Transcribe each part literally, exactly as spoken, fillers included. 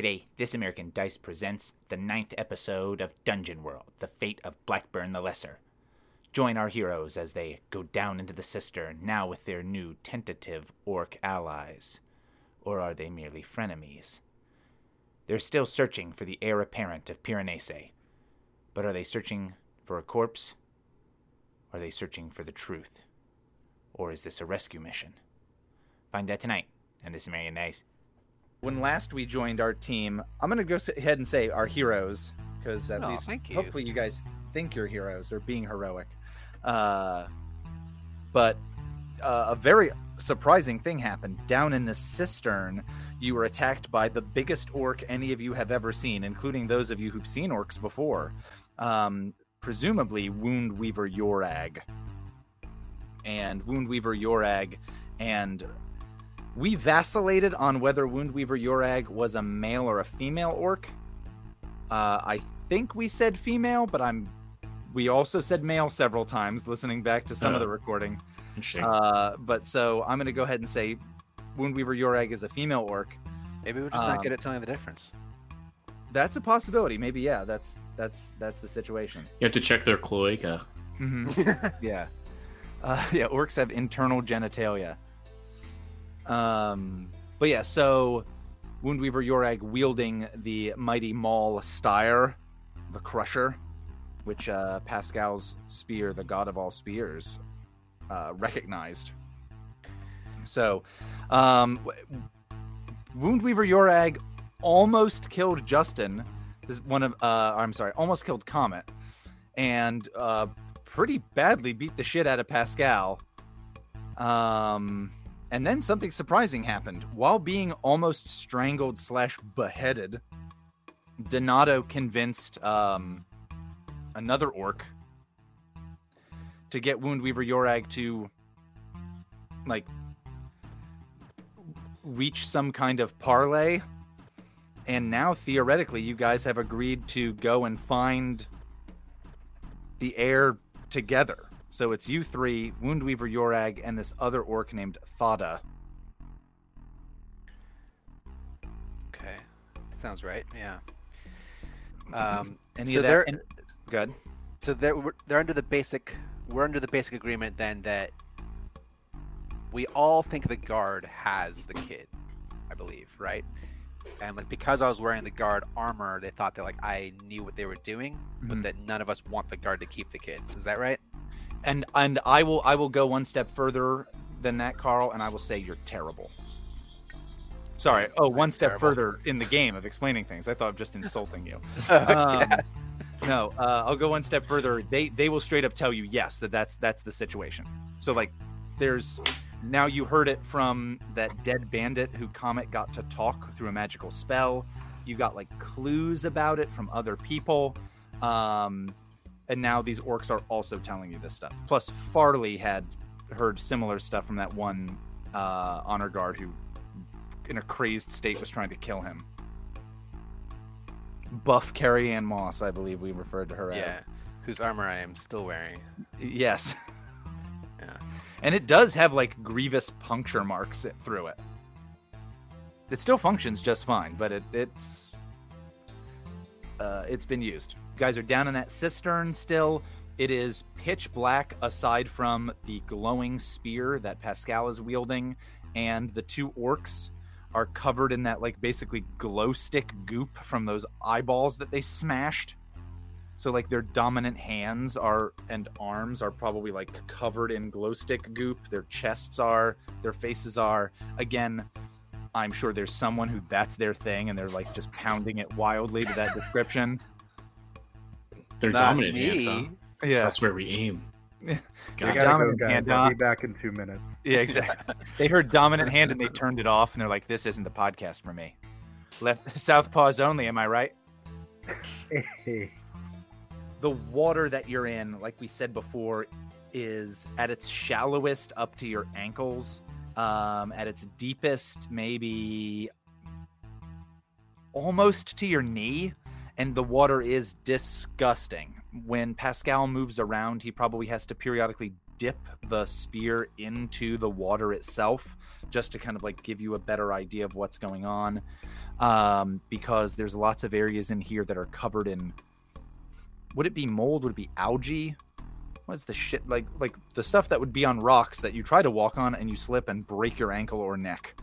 Today, This American Dice presents the ninth episode of Dungeon World, The Fate of Blackburn the Lesser. Join our heroes as they go down into the cistern, now with their new tentative orc allies. Or are they merely frenemies? They're still searching for the heir apparent of Piranesi. But are they searching for a corpse? Are they searching for the truth? Or is this a rescue mission? Find out tonight on This American Dice. When last we joined our team, I'm going to go ahead and say our heroes, because at oh, least you. hopefully you guys think you're heroes or being heroic. Uh, but uh, a very surprising thing happened. Down in the cistern, you were attacked by the biggest orc any of you have ever seen, including those of you who've seen orcs before. Um, presumably Woundweaver Yorag. And Woundweaver Yorag and... We vacillated on whether Woundweaver Yorag was a male or a female orc. Uh, I think we said female, but I'm. We also said male several times, listening back to some uh, of the recording. Interesting. Uh, but so I'm going to go ahead and say Woundweaver Yorag is a female orc. Maybe we're just um, not good at telling the difference. That's a possibility. Maybe, yeah, that's that's that's the situation. You have to check their cloaca. Mm-hmm. yeah. Uh, yeah, orcs have internal genitalia. Um, but yeah, so Woundweaver Yorag wielding the mighty Maul Styre, the Crusher, which uh, Pascal's spear, the god of all spears, uh, recognized. So um, Woundweaver Yorag almost killed Justin. This is one of uh, I'm sorry, almost killed Comet, and uh, pretty badly beat the shit out of Pascal. Um. And then something surprising happened. While being almost strangled slash beheaded, Donato convinced um, another orc to get Woundweaver Yorag to, like, reach some kind of parlay. And now, theoretically, you guys have agreed to go and find the heir together. So it's you three, Woundweaver Yorag, and this other orc named Thada. Okay. Sounds right, yeah. Um, Any so of that? They're, and, go ahead. So they're, they're under the basic... We're under the basic agreement, then, that we all think the guard has the kid, I believe, right? And like because I was wearing the guard armor, they thought that like I knew what they were doing, mm-hmm. but that none of us want the guard to keep the kid. Is that right? And and I will I will go one step further than that, Carl, and I will say you're terrible. Sorry, oh, one I'm step terrible. further in the game of explaining things. I thought of just insulting you. um, yeah. No, uh, I'll go one step further. They they will straight up tell you yes that that's that's the situation. So like, there's now you heard it from that dead bandit who Comet got to talk through a magical spell. You got like clues about it from other people. Um. And now these orcs are also telling you this stuff. Plus, Farley had heard similar stuff from that one uh, honor guard who, in a crazed state, was trying to kill him. Buff Carrie-Anne Moss, I believe we referred to her as. Yeah, whose armor I am still wearing. Yes. Yeah. And it does have, like, grievous puncture marks through it. It still functions just fine, but it, it's uh, it's been used. Guys are down in that cistern still. It is pitch black aside from the glowing spear that Pascal is wielding, and the two orcs are covered in that like basically glow stick goop from those eyeballs that they smashed. So like their dominant hands are and arms are probably like covered in glow stick goop. Their chests are, their faces are. Again, I'm sure there's someone who that's their thing and they're like just pounding it wildly to that description. They're Not dominant me. hands, huh? Yeah. So that's where we aim. Got dominant go, hand I'll be back in two minutes. Yeah, exactly. They heard dominant hand and they turned it off, and they're like, this isn't the podcast for me. Left Southpaws only, am I right? The water that you're in, like we said before, is at its shallowest up to your ankles. Um, at its deepest, maybe almost to your knee. And the water is disgusting. When Pascal moves around, he probably has to periodically dip the spear into the water itself, just to kind of like give you a better idea of what's going on, um, because there's lots of areas in here that are covered in, would it be mold? Would it be algae? What's the shit? Like, like the stuff that would be on rocks that you try to walk on and you slip and break your ankle or neck.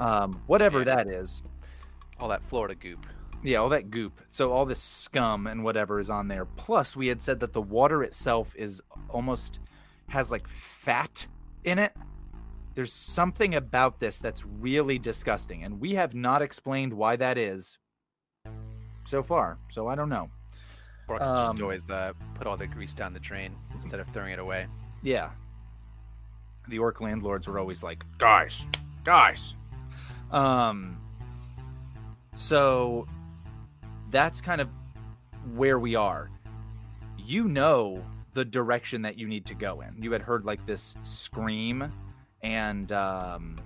Um, whatever yeah. that is. All that Florida goop. Yeah, all that goop. So all this scum and whatever is on there. Plus, we had said that the water itself is almost has like fat in it. There's something about this that's really disgusting, and we have not explained why that is so far. So I don't know. Brooks um, just always uh, put all the grease down the drain instead of throwing it away. Yeah. The orc landlords were always like, guys, guys. Um. So that's kind of where we are. You know the direction that you need to go in. You had heard like this scream and um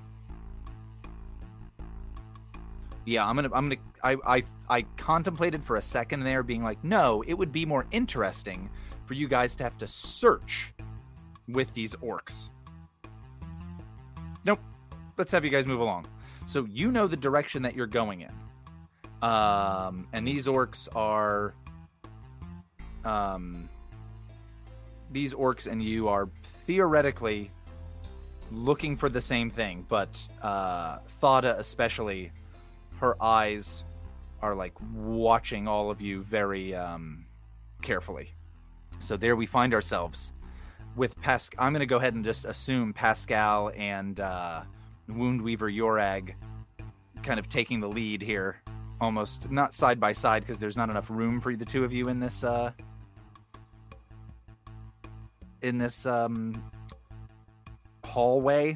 yeah, I'm gonna I'm gonna I, I I contemplated for a second there being like, no, it would be more interesting for you guys to have to search with these orcs. Nope. Let's have you guys move along. So you know the direction that you're going in. Um, and these orcs are, um, these orcs and you are theoretically looking for the same thing, but, uh, Thada especially, her eyes are like watching all of you very, um, carefully. So there we find ourselves with Pascal. I'm going to go ahead and just assume Pascal and, uh, Woundweaver Yorag kind of taking the lead here. Almost not side by side because there's not enough room for the two of you in this uh, in this um, hallway.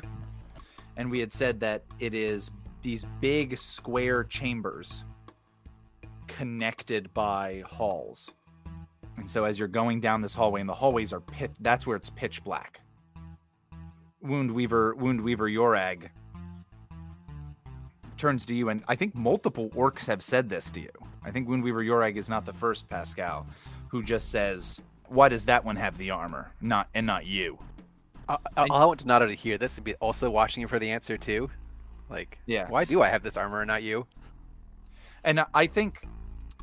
And we had said that it is these big square chambers connected by halls. And so as you're going down this hallway, and the hallways are pit, that's where it's pitch black. Woundweaver, Woundweaver Yorag turns to you, and I think multiple orcs have said this to you. I think Woundweaver Yorag is not the first, Pascal, who just says, why does that one have the armor not and not you? I, I, I want Donato to hear this and be also watching for the answer too. Like, yeah. Why do I have this armor and not you? And I think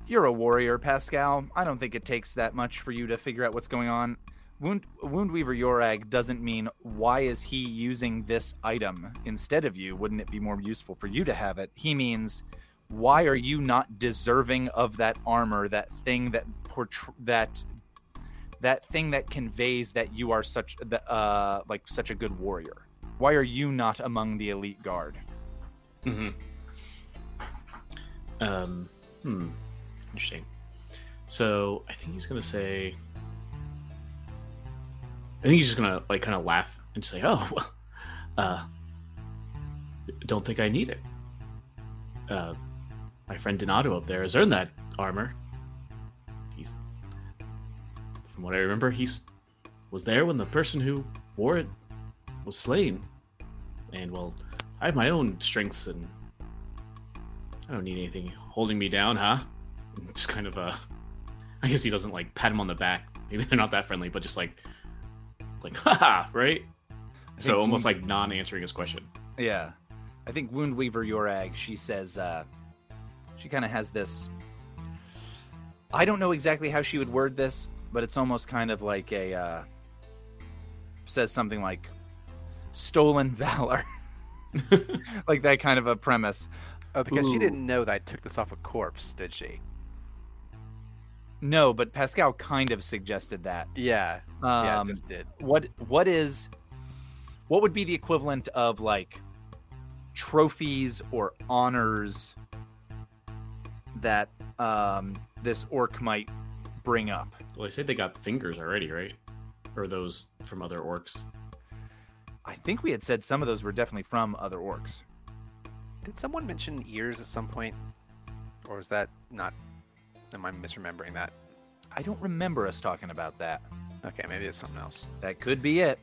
you're a warrior, Pascal. I don't think it takes that much for you to figure out what's going on. Wound, Woundweaver Yorag doesn't mean why is he using this item instead of you? Wouldn't it be more useful for you to have it? He means why are you not deserving of that armor, that thing that portray, that that thing that conveys that you are such the, uh like such a good warrior? Why are you not among the elite guard? Mm-hmm. Um. Hmm. Interesting. So I think he's gonna say. I think he's just going to like kind of laugh and say, oh, well, uh, don't think I need it. Uh, my friend Donato up there has earned that armor. He's, from what I remember, he was there when the person who wore it was slain. And, well, I have my own strengths and I don't need anything holding me down, huh? And just kind of, uh, I guess he doesn't like pat him on the back. Maybe they're not that friendly, but just like, like, haha, right? So almost like non-answering his question. Yeah. I think Woundweaver Yorag, she says, uh, she kind of has this, I don't know exactly how she would word this, but it's almost kind of like a, uh, says something like, stolen valor. Like that kind of a premise. Oh, because Ooh. She didn't know that I took this off a corpse, did she? No, but Pascal kind of suggested that. Yeah, um, yeah, just did. What what is what would be the equivalent of like trophies or honors that um, this orc might bring up? Well, I said they got fingers already, right? Or those from other orcs? I think we had said some of those were definitely from other orcs. Did someone mention ears at some point, or was that not? Am I misremembering that? I don't remember us talking about that. Okay, maybe it's something else. That could be it.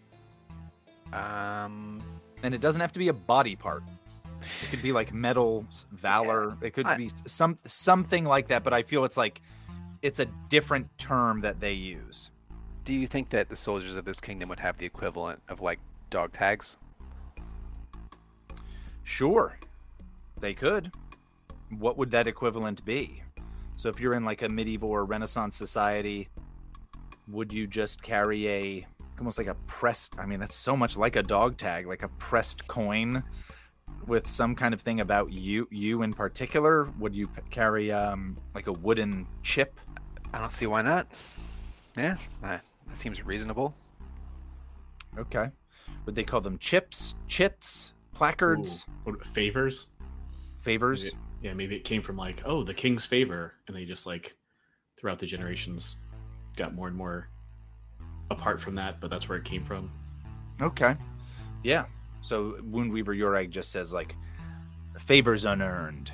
Um, and it doesn't have to be a body part. It could be like metal, valor. Yeah, it could I, be some something like that. But I feel it's like it's a different term that they use. do you think that the soldiers of this kingdom would have the equivalent of, like, dog tags? Sure, they could. What would that equivalent be? So if you're in, like, a medieval or Renaissance society, would you just carry a, almost like a pressed, I mean, that's so much like a dog tag, like a pressed coin with some kind of thing about you, you in particular? Would you carry, um, like a wooden chip? I don't see why not. Yeah, that, that seems reasonable. Okay. Would they call them chips, chits, placards? Ooh. Favors? Favors? Maybe it, yeah, maybe it came from like, oh, the king's favor. And they just like, throughout the generations, got more and more apart from that, but that's where it came from. Okay. Yeah. So Woundweaver Yorag just says like, favors unearned.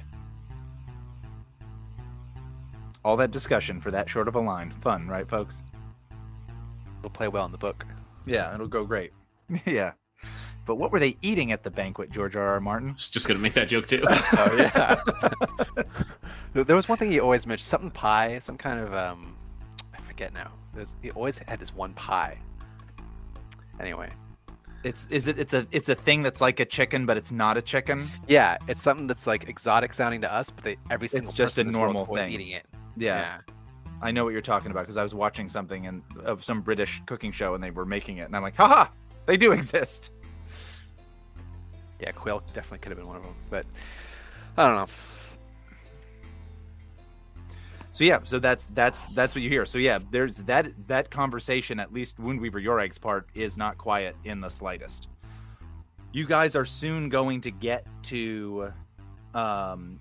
All that discussion for that short of a line. Fun, right, folks? It'll play well in the book. Yeah, it'll go great. Yeah. But what were they eating at the banquet, George R. R. Martin? Just going to make that joke, too. Oh, yeah. There was one thing he always mentioned. Something pie, some kind of, um, I forget now. There's, he always had this one pie. Anyway. It's is it it's a it's a thing that's like a chicken, but it's not a chicken. Yeah, it's something that's like exotic sounding to us, but they, every single it's just person a in normal thing. Always eating it. Yeah. yeah, I know what you're talking about because I was watching something and of some British cooking show, and they were making it, and I'm like, haha, they do exist. Yeah, quail definitely could have been one of them, but I don't know. So yeah, so that's that's that's what you hear. So yeah, there's that that conversation, at least Woundweaver Yorag's part, is not quiet in the slightest. You guys are soon going to get to, um,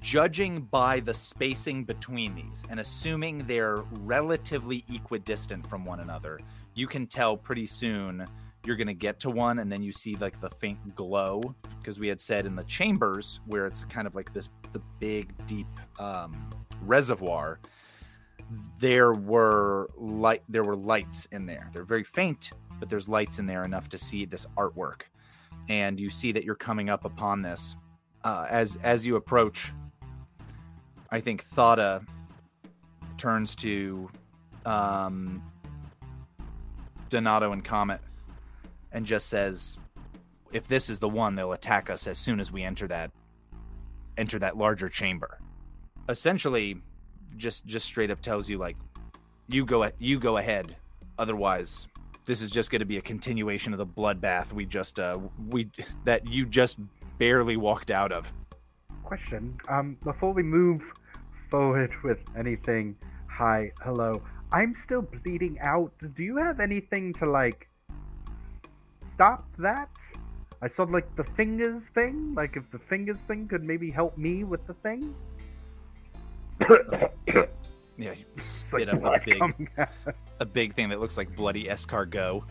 judging by the spacing between these, and assuming they're relatively equidistant from one another, you can tell pretty soon you're going to get to one, and then you see like the faint glow, because we had said in the chambers where it's kind of like this the big deep um, reservoir, there were light there were lights in there. They're very faint, but there's lights in there enough to see this artwork, and you see that you're coming up upon this uh, as as you approach. I think Thada turns to um, Donato and Comet and just says, if this is the one, they'll attack us as soon as we enter that enter that larger chamber. Essentially, just just straight up tells you, like, you go, you go ahead. Otherwise, this is just going to be a continuation of the bloodbath we just uh, we that you just barely walked out of. Question. Um, before we move forward with anything, hi, hello, I'm still bleeding out. Do you have anything to, like, stop that? I saw, like, the fingers thing. Like, if the fingers thing could maybe help me with the thing. Yeah, you spit up a big, a big thing that looks like bloody escargot.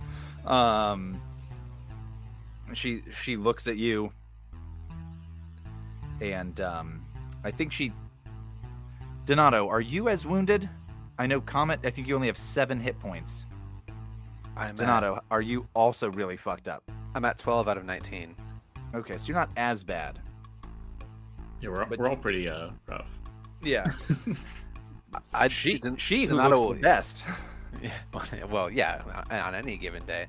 Um, she she looks at you, and um, I think she. Donato, are you as wounded? I know, Comet, I think you only have seven hit points. I'm Donato, at... are you also really fucked up? I'm at twelve out of nineteen. Okay, so you're not as bad. Yeah, we're all, we're all pretty uh, rough. Yeah. I, she she who Donato looks the best. Yeah, well, yeah, on any given day.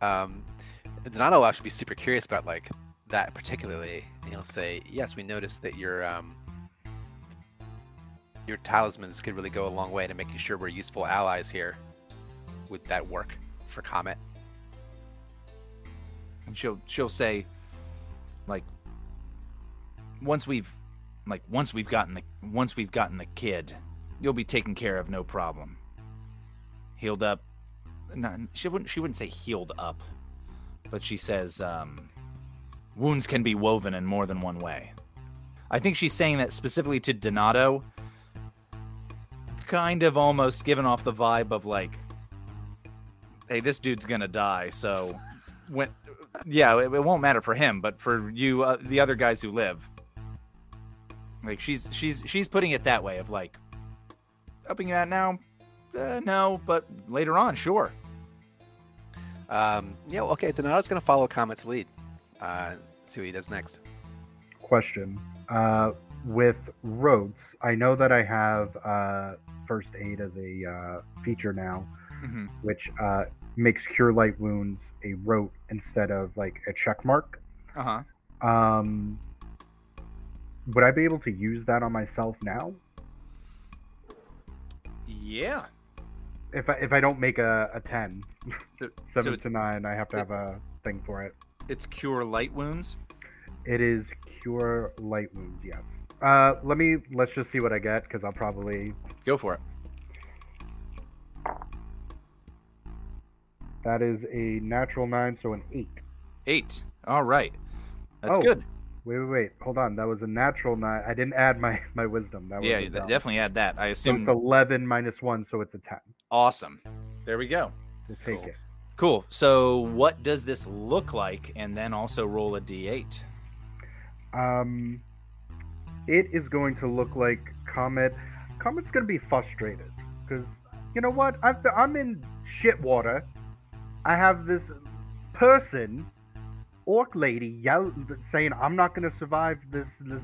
Um, Donato will actually be super curious about, like, that particularly. And he'll say, yes, we noticed that your um, your talismans could really go a long way to making sure we're useful allies here. Would that work for Comet? And she'll she'll say, like, once we've like once we've gotten the once we've gotten the kid, you'll be taken care of, no problem. Healed up. Not, she wouldn't she wouldn't say healed up, but she says um, wounds can be woven in more than one way. I think she's saying that specifically to Donato. Kind of almost giving off the vibe of like, hey, this dude's gonna die, so when, yeah, it, it won't matter for him, but for you, uh, the other guys who live, like, she's she's she's putting it that way of like, helping you out now, uh, no, but later on, sure. Um, yeah, okay, Donato's gonna follow Comet's lead. Uh, see what he does next. Question: uh, with ropes, I know that I have uh, first aid as a uh, feature now. mm-hmm. which uh, makes Cure Light Wounds a rote instead of like a check mark. Uh huh. Um, would I be able to use that on myself now? Yeah. If I if I don't make a, a ten, so, seven so to nine, I have to it, have a thing for it. It's Cure Light Wounds. It is Cure Light Wounds. Yes. Uh, let me let's just see what I get because I'll probably go for it. That is a natural nine, so an eight. Eight. All right. That's oh, good. Wait, wait, wait. Hold on. That was a natural nine. I didn't add my, my wisdom. That yeah, that definitely add that. I assume. So it's eleven minus one, so it's a ten. Awesome. There we go. We'll take cool. it. Cool. So what does this look like? And then also roll a d eight. Um, it is going to look like Comet. Comet's going to be frustrated because, you know what? I've been, I'm in shit water. I have this person, orc lady, yell, saying, I'm not going to survive this, this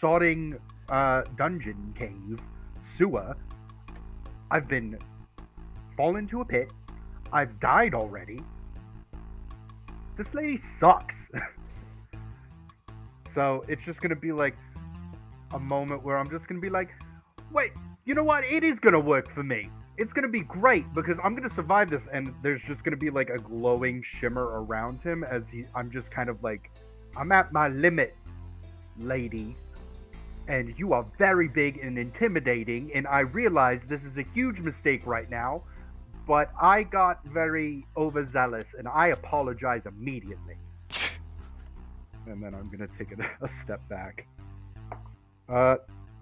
sodding uh, dungeon cave sewer. I've been fallen into a pit. I've died already. This lady sucks. So it's just going to be like a moment where I'm just going to be like, wait, you know what? It is going to work for me. It's going to be great because I'm going to survive this. And there's just going to be like a glowing shimmer around him as he, I'm just kind of like, I'm at my limit, lady. And you are very big and intimidating. And I realize this is a huge mistake right now, but I got very overzealous and I apologize immediately. And then I'm going to take it a step back. Uh,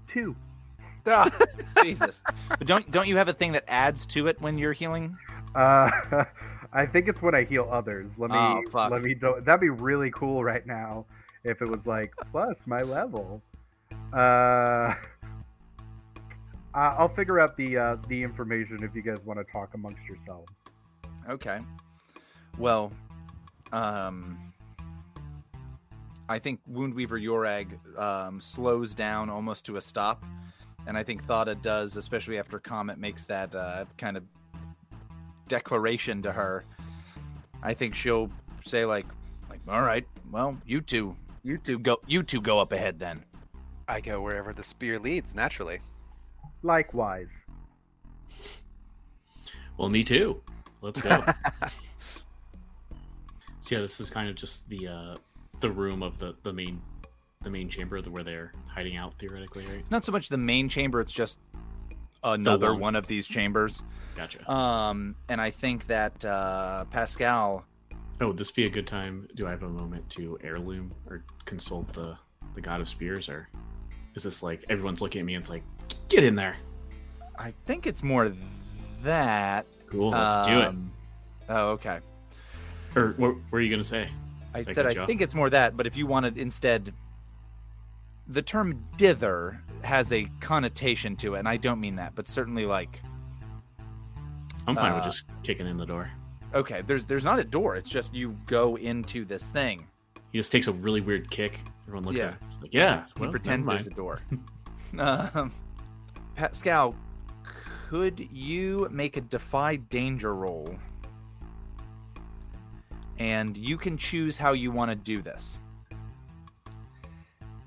two. Oh, Jesus. But don't don't you have a thing that adds to it when you're healing? Uh, I think it's when I heal others. Let me oh, fuck. let me do- that'd be really cool right now if it was like plus my level. Uh, I'll figure out the uh, the information if you guys want to talk amongst yourselves. Okay. Well, um I think Woundweaver Yorag um, slows down almost to a stop. And I think Thada does, especially after Comet makes that uh, kind of declaration to her. I think she'll say, like, like, all right, well, you two, you two go, you two go up ahead then. I go wherever the spear leads, naturally. Likewise. Well, me too. Let's go. So yeah, this is kind of just the uh, the room of the the main. The main chamber where they're hiding out, theoretically, right? It's not so much the main chamber, it's just another one. one of these chambers. Gotcha. Um, and I think that uh, Pascal... Oh, would this be a good time? Do I have a moment to heirloom or consult the, the God of Spears? Or is this like, everyone's looking at me and it's like, get in there? I think it's more that... Cool, let's um, do it. Oh, okay. Or what were you going to say? I said I think it's more that, but if you wanted instead... The term dither has a connotation to it, and I don't mean that, but certainly, like... I'm fine uh, with just kicking in the door. Okay, there's there's not a door. It's just you go into this thing. He just takes a really weird kick. Everyone looks yeah. at him. Like, yeah, he well, pretends there's a door. um, Pascal, could you make a Defy Danger roll? And you can choose how you want to do this.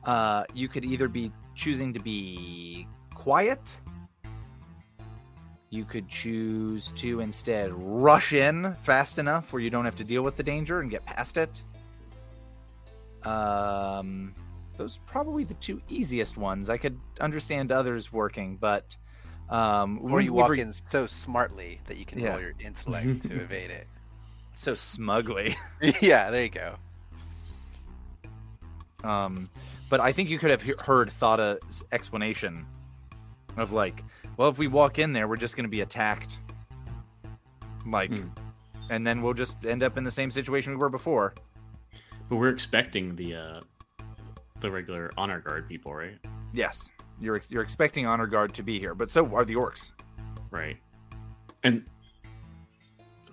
Uh, you could either be choosing to be quiet. You could choose to instead rush in fast enough where you don't have to deal with the danger and get past it. Um, those are probably the two easiest ones. I could understand others working, but... Um, or you walk in so smartly that you can yeah. roll your intellect to evade it. So smugly. Yeah, there you go. Um... But I think you could have he- heard Thada's explanation of like, well, if we walk in there, we're just going to be attacked. Like, mm. and then we'll just end up in the same situation we were before. But we're expecting the uh, the regular honor guard people, right? Yes, you're ex- you're expecting honor guard to be here, but so are the orcs, right? And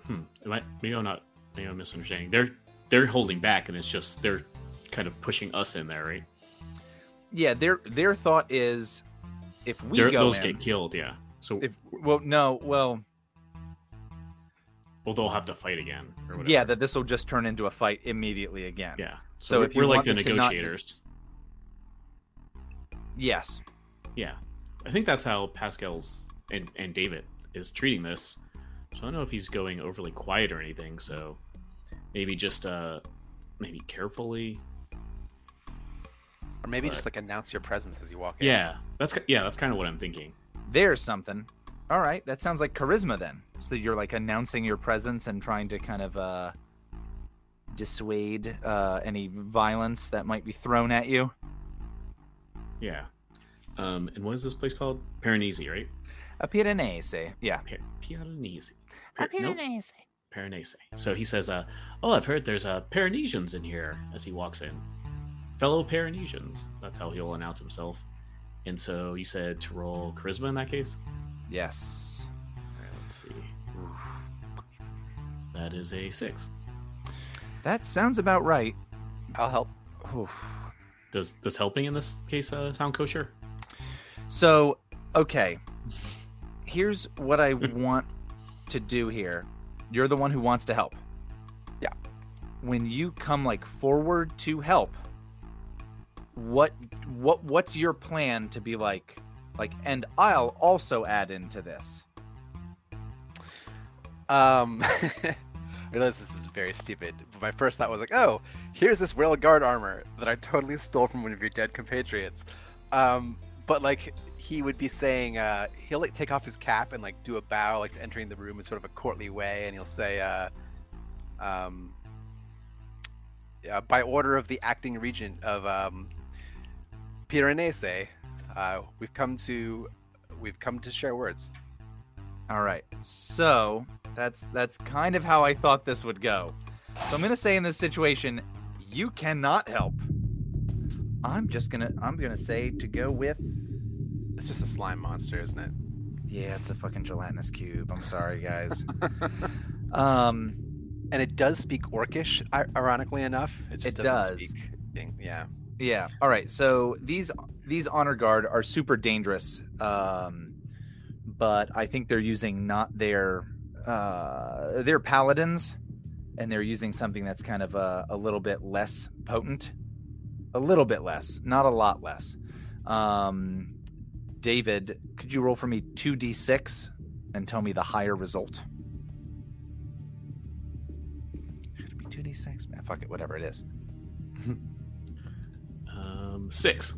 hmm, am I, maybe I'm not maybe I'm misunderstanding. They're they're holding back, and it's just they're kind of pushing us in there, right? Yeah, their their thought is, if we They're, go those in, get killed. Yeah. So if well, no, well, well, they'll have to fight again. Or whatever. Yeah, that this will just turn into a fight immediately again. Yeah. So, so if we're you like the negotiators. Not... Yes. Yeah, I think that's how Pascal's and and David is treating this. So I don't know if he's going overly quiet or anything. So maybe just uh, maybe carefully. Or maybe but... just like announce your presence as you walk in. Yeah, that's yeah, that's kind of what I'm thinking. There's something. All right, that sounds like charisma then. So you're like announcing your presence and trying to kind of uh, dissuade uh, any violence that might be thrown at you. Yeah. Um, and what is this place called? Piranesi, right? A Piranesi, yeah. Piranesi. A Piranesi. Piranesi. So he says, uh, oh, I've heard there's uh, Piranesians in here as he walks in. Fellow Piranesians. That's how he'll announce himself. And so you said to roll charisma in that case? Yes. All right, let's see. That is a six. That sounds about right. I'll help. Oof. Does does helping in this case uh, sound kosher? So, okay. Here's what I want to do here. You're the one who wants to help. Yeah. When you come like forward to help, what what what's your plan to be like? Like, and I'll also add into this. Um, I realize this is very stupid, but my first thought was like, oh, here's this royal guard armor that I totally stole from one of your dead compatriots. Um, but like, he would be saying, uh, he'll like take off his cap and like do a bow, like to entering the room in sort of a courtly way, and he'll say, uh, um, uh, by order of the acting regent of um, Piranesi. Uh, we've come to, we've come to share words. All right, so that's that's kind of how I thought this would go. So I'm gonna say in this situation, you cannot help. I'm just gonna, I'm gonna say to go with. It's just a slime monster, isn't it? Yeah, it's a fucking gelatinous cube. I'm sorry, guys. um, and it does speak Orcish, ironically enough. It, just it doesn't does. Speak, yeah. Yeah. All right. So these these honor guard are super dangerous, um, but I think they're using not their uh, their paladins, and they're using something that's kind of a, a little bit less potent, a little bit less, not a lot less. Um, David, could you roll for me two d six and tell me the higher result? Should it be two d six? Man, fuck it. Whatever it is. Um, six.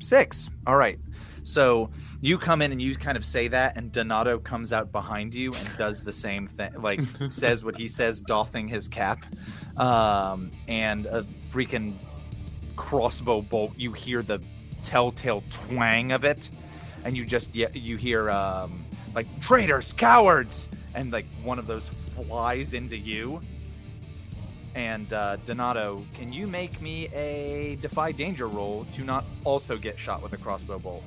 Six. All right. So you come in and you kind of say that, and Donato comes out behind you and does the same thing, like says what he says, doffing his cap. Um, and a freaking crossbow bolt. You hear the telltale twang of it, and you just you hear um, like traitors, cowards, and like one of those flies into you. And uh, Donato, can you make me a Defy Danger roll to not also get shot with a crossbow bolt?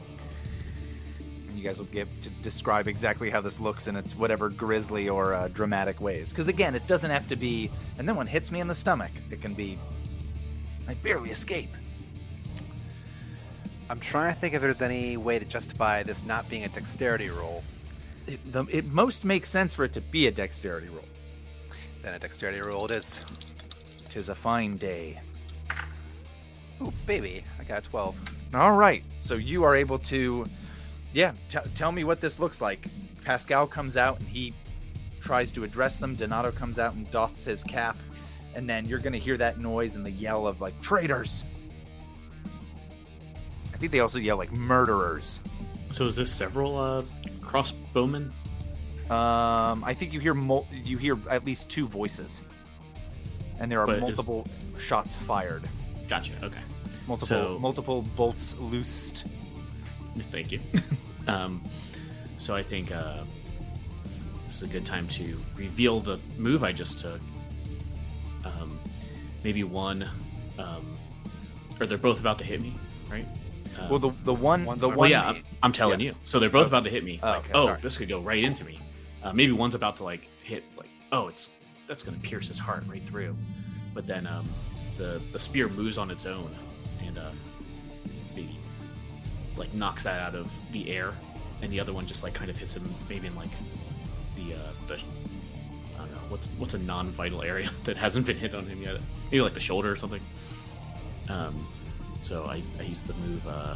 And you guys will get to describe exactly how this looks in its whatever grisly or uh, dramatic ways. Because again, it doesn't have to be, and then one hits me in the stomach. It can be, I barely escape. I'm trying to think if there's any way to justify this not being a dexterity roll. It, the, it most makes sense for it to be a dexterity roll. Then a dexterity roll it is. Tis a fine day. Ooh, baby. I got a twelve. All right. So you are able to, yeah, t- tell me what this looks like. Pascal comes out and he tries to address them. Donato comes out and doffs his cap. And then you're going to hear that noise and the yell of, like, traitors. I think they also yell, like, murderers. So is this several uh, crossbowmen? Um, I think you hear mul- you hear at least two voices. And there are but multiple is... shots fired. Gotcha. Okay. Multiple so, multiple bolts loosed. Thank you. um, so I think uh, this is a good time to reveal the move I just took. Um, maybe one, um, or they're both about to hit me, right? Um, well, the the one the one. Well, yeah, I'm, I'm telling yeah. you. So they're both oh. about to hit me. Oh, like, okay, oh this could go right into me. Uh, maybe one's about to like hit like oh it's. That's going to pierce his heart right through. But then um, the, the spear moves on its own and uh, maybe like knocks that out of the air. And the other one just like kind of hits him maybe in like the, uh, the don't know, what's what's a non-vital area that hasn't been hit on him yet? Maybe like the shoulder or something. Um, so I, I used the move uh,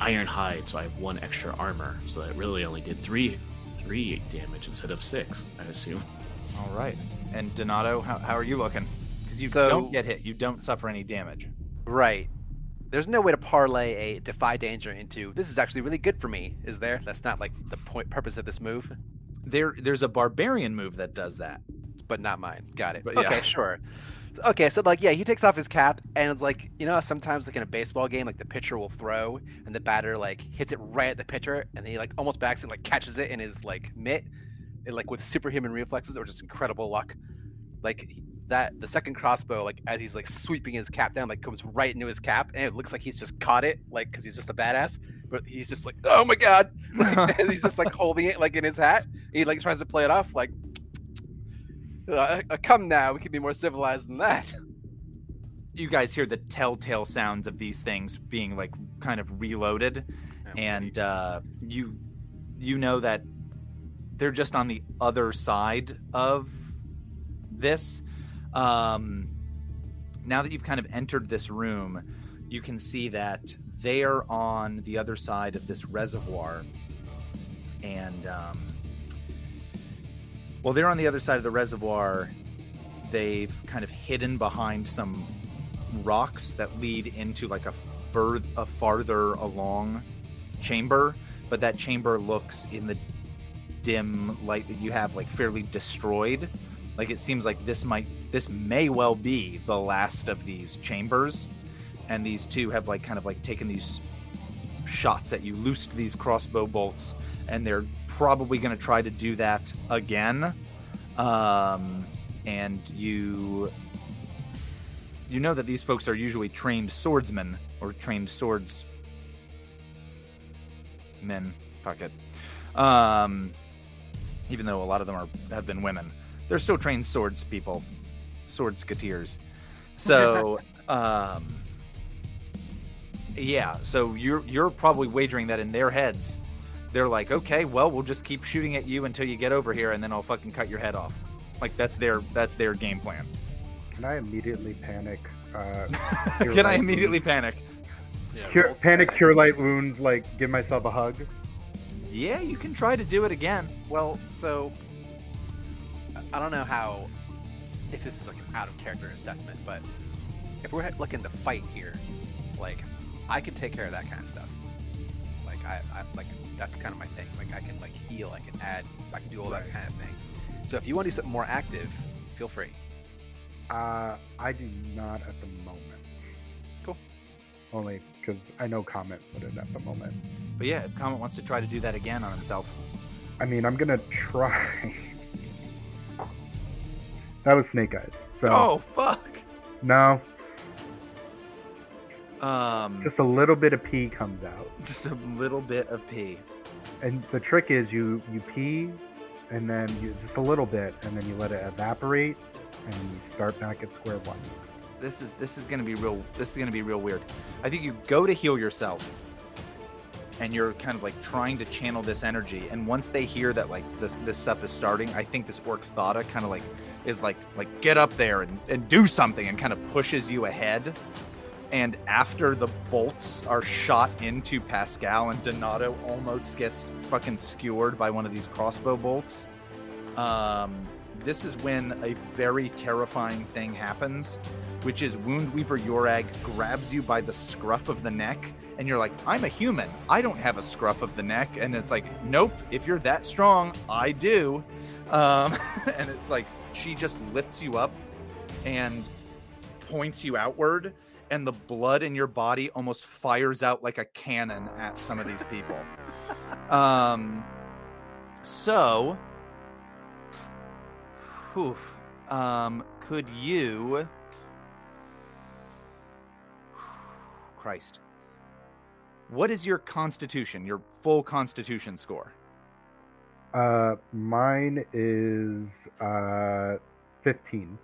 Iron Hide, so I have one extra armor, so that really only did three three damage instead of six, I assume. All right. And Donato, how, how are you looking? Because you so, don't get hit, you don't suffer any damage. Right. There's no way to parlay a Defy Danger into, this is actually really good for me, is there? That's not like the point purpose of this move. There, there's a Barbarian move that does that. But not mine. Got it. But, okay, yeah. Sure. Okay, so like, yeah, he takes off his cap, and it's like, you know, sometimes like in a baseball game, like the pitcher will throw, and the batter like hits it right at the pitcher, and he like almost backs and like catches it in his like mitt, and, like with superhuman reflexes or just incredible luck. Like that, the second crossbow, like as he's like sweeping his cap down, like comes right into his cap, and it looks like he's just caught it, like because he's just a badass. But he's just like, oh my god, and he's just like holding it like in his hat. He like tries to play it off like. Uh, come now, we can be more civilized than that. You guys hear the telltale sounds of these things being like kind of reloaded, oh, and uh, you you know that they're just on the other side of this. Um, now that you've kind of entered this room, you can see that they're on the other side of this reservoir, and um Well, they're on the other side of the reservoir. They've kind of hidden behind some rocks that lead into like a, fur- a farther along chamber. But that chamber looks, in the dim light that you have, like fairly destroyed. Like it seems like this might, this may well be the last of these chambers. And these two have like kind of like taken these shots at you, loosed these crossbow bolts, and they're probably going to try to do that again. Um, and you you know that these folks are usually trained swordsmen or trained swords men. Fuck it. Um, even though a lot of them are have been women, they're still trained swords people, swordsketeers. So, um, yeah. So you're you're probably wagering that in their heads, they're like, okay, well, we'll just keep shooting at you until you get over here, and then I'll fucking cut your head off. Like that's their that's their game plan. Can I immediately panic? Uh, Can I immediately wounds? panic? Yeah, cure, we'll... Panic, cure light wounds. Like, give myself a hug. Yeah, you can try to do it again. Well, so I don't know how, if this is like an out of character assessment, but if we're looking to fight here, like I can take care of that kind of stuff. Like I, I like. That's kind of my thing. Like I can like heal, I can add, I can do all right. that kind of thing. So if you want to do something more active, feel free. Uh, I do not at the moment. Cool. Only because I know Comet put it at the moment. But yeah, if Comet wants to try to do that again on himself. I mean, I'm gonna try. That was Snake Eyes. So. Oh fuck. No. Um, just a little bit of pee comes out. Just a little bit of pee. And the trick is you, you pee, and then you, just a little bit, and then you let it evaporate, and you start back at square one. This is this is gonna be real. This is gonna be real weird. I think you go to heal yourself, and you're kind of like trying to channel this energy. And once they hear that like this this stuff is starting, I think this orc Thada kind of like is like like get up there and, and do something, and kind of pushes you ahead. And after the bolts are shot into Pascal, and Donato almost gets fucking skewered by one of these crossbow bolts, um, this is when a very terrifying thing happens, which is Woundweaver Yorag grabs you by the scruff of the neck, and you're like, I'm a human. I don't have a scruff of the neck. And it's like, nope, if you're that strong, I do. Um, and it's like, she just lifts you up and points you outward, and the blood in your body almost fires out like a cannon at some of these people. um, so, whew, um, could you... Christ. What is your constitution, your full constitution score? Uh, mine is uh, fifteen.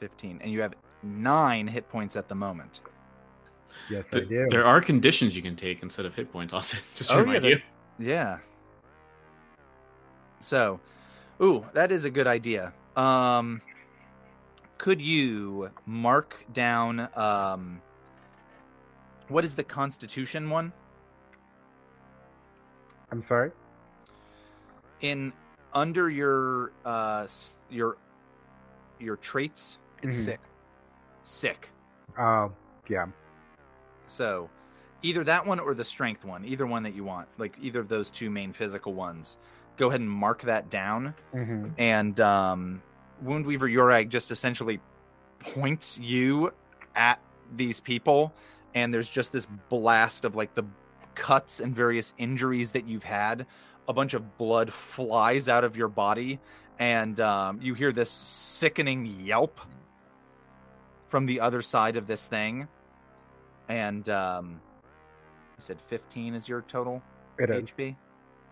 fifteen, and you have nine hit points at the moment. Yes, I do. There are conditions you can take instead of hit points, Austin. Just to oh, remind yeah, you. Yeah. So, ooh, that is a good idea. Um, could you mark down um, what is the Constitution one? I'm sorry? In under your uh your your traits, it's mm-hmm. sick. Sick. Oh, uh, yeah. So, either that one or the strength one, either one that you want, like either of those two main physical ones. Go ahead and mark that down. Mm-hmm. And um, Woundweaver Yorag just essentially points you at these people, and there's just this blast of like the cuts and various injuries that you've had. A bunch of blood flies out of your body, and um, you hear this sickening yelp from the other side of this thing. And um, you said fifteen is your total it H P? Is.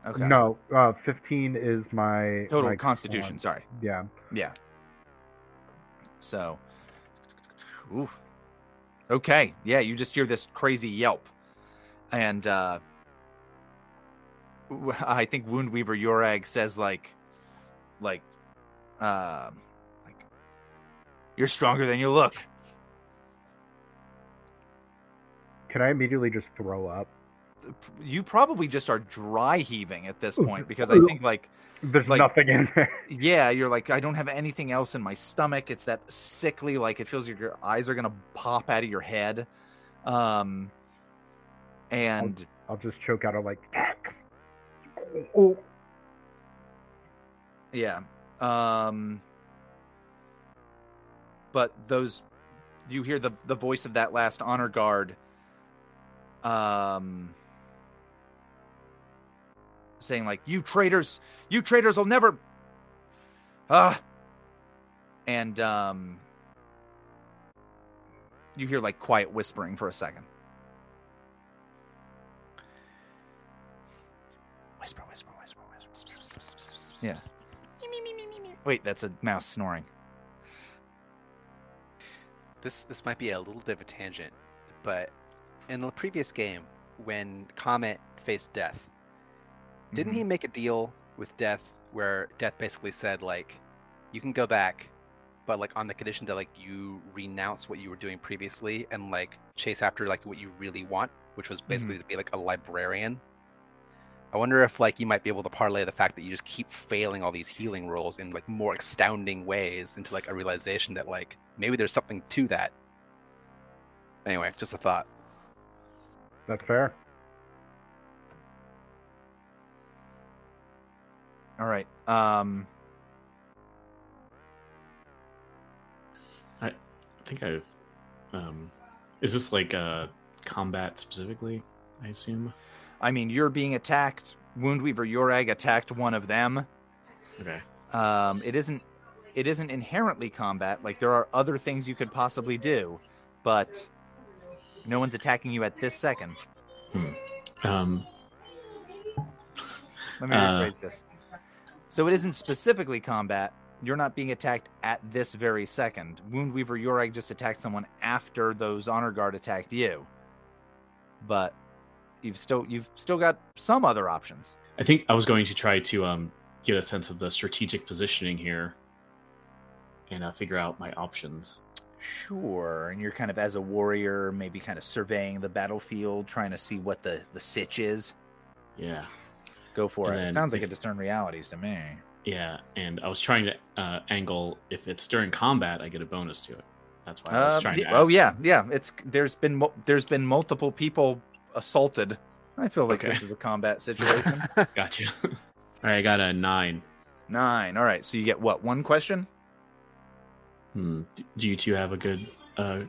Okay. No, uh, fifteen is my total my constitution. One. Sorry. Yeah. Yeah. So, oof. Okay. Yeah. You just hear this crazy yelp, and uh, I think Woundweaver Yorag says like, like, uh, like, you're stronger than you look. Can I immediately just throw up? You probably just are dry heaving at this point because I think like there's like, nothing in there. Yeah, you're like, I don't have anything else in my stomach. It's that sickly, like it feels like your eyes are gonna pop out of your head. Um, and I'll, I'll just choke out a like. Oh. Yeah. Um. But those, you hear the the voice of that last honor guard. Um. Saying like, you traitors, you traitors will never, ah, uh, and um, you hear like quiet whispering for a second. Whisper, whisper, whisper, whisper. Yeah. Wait, that's a mouse snoring. This this might be a little bit of a tangent, but in the previous game, when Comet faced Death. Didn't he make a deal with Death where Death basically said, like, you can go back, but, like, on the condition that, like, you renounce what you were doing previously and, like, chase after, like, what you really want, which was basically mm-hmm. to be, like, a librarian? I wonder if, like, you might be able to parlay the fact that you just keep failing all these healing roles in, like, more astounding ways into, like, a realization that, like, maybe there's something to that. Anyway, just a thought. That's fair. All right. Um... I think I've... Um, is this like uh, combat specifically, I assume? I mean, you're being attacked. Woundweaver Yorag attacked one of them. Okay. Um, it isn't It isn't inherently combat. Like, there are other things you could possibly do, but no one's attacking you at this second. Hmm. Um, Let me rephrase uh, this. So it isn't specifically combat. You're not being attacked at this very second. Woundweaver Yorag just attacked someone after those honor guard attacked you. But you've still you've still got some other options. I think I was going to try to um, get a sense of the strategic positioning here and uh, figure out my options. Sure. And you're kind of, as a warrior, maybe kind of surveying the battlefield, trying to see what the, the sitch is. Yeah. Go for and it. It sounds like if, a Discern Realities to me. Yeah, and I was trying to uh, angle if it's during combat, I get a bonus to it. That's why I was uh, trying to. Ask. Oh yeah, yeah. It's there's been there's been multiple people assaulted. I feel like okay. This is a combat situation. Gotcha. All right, I got a nine. Nine. All right, so you get what? One question. Hmm. Do you two have a good uh,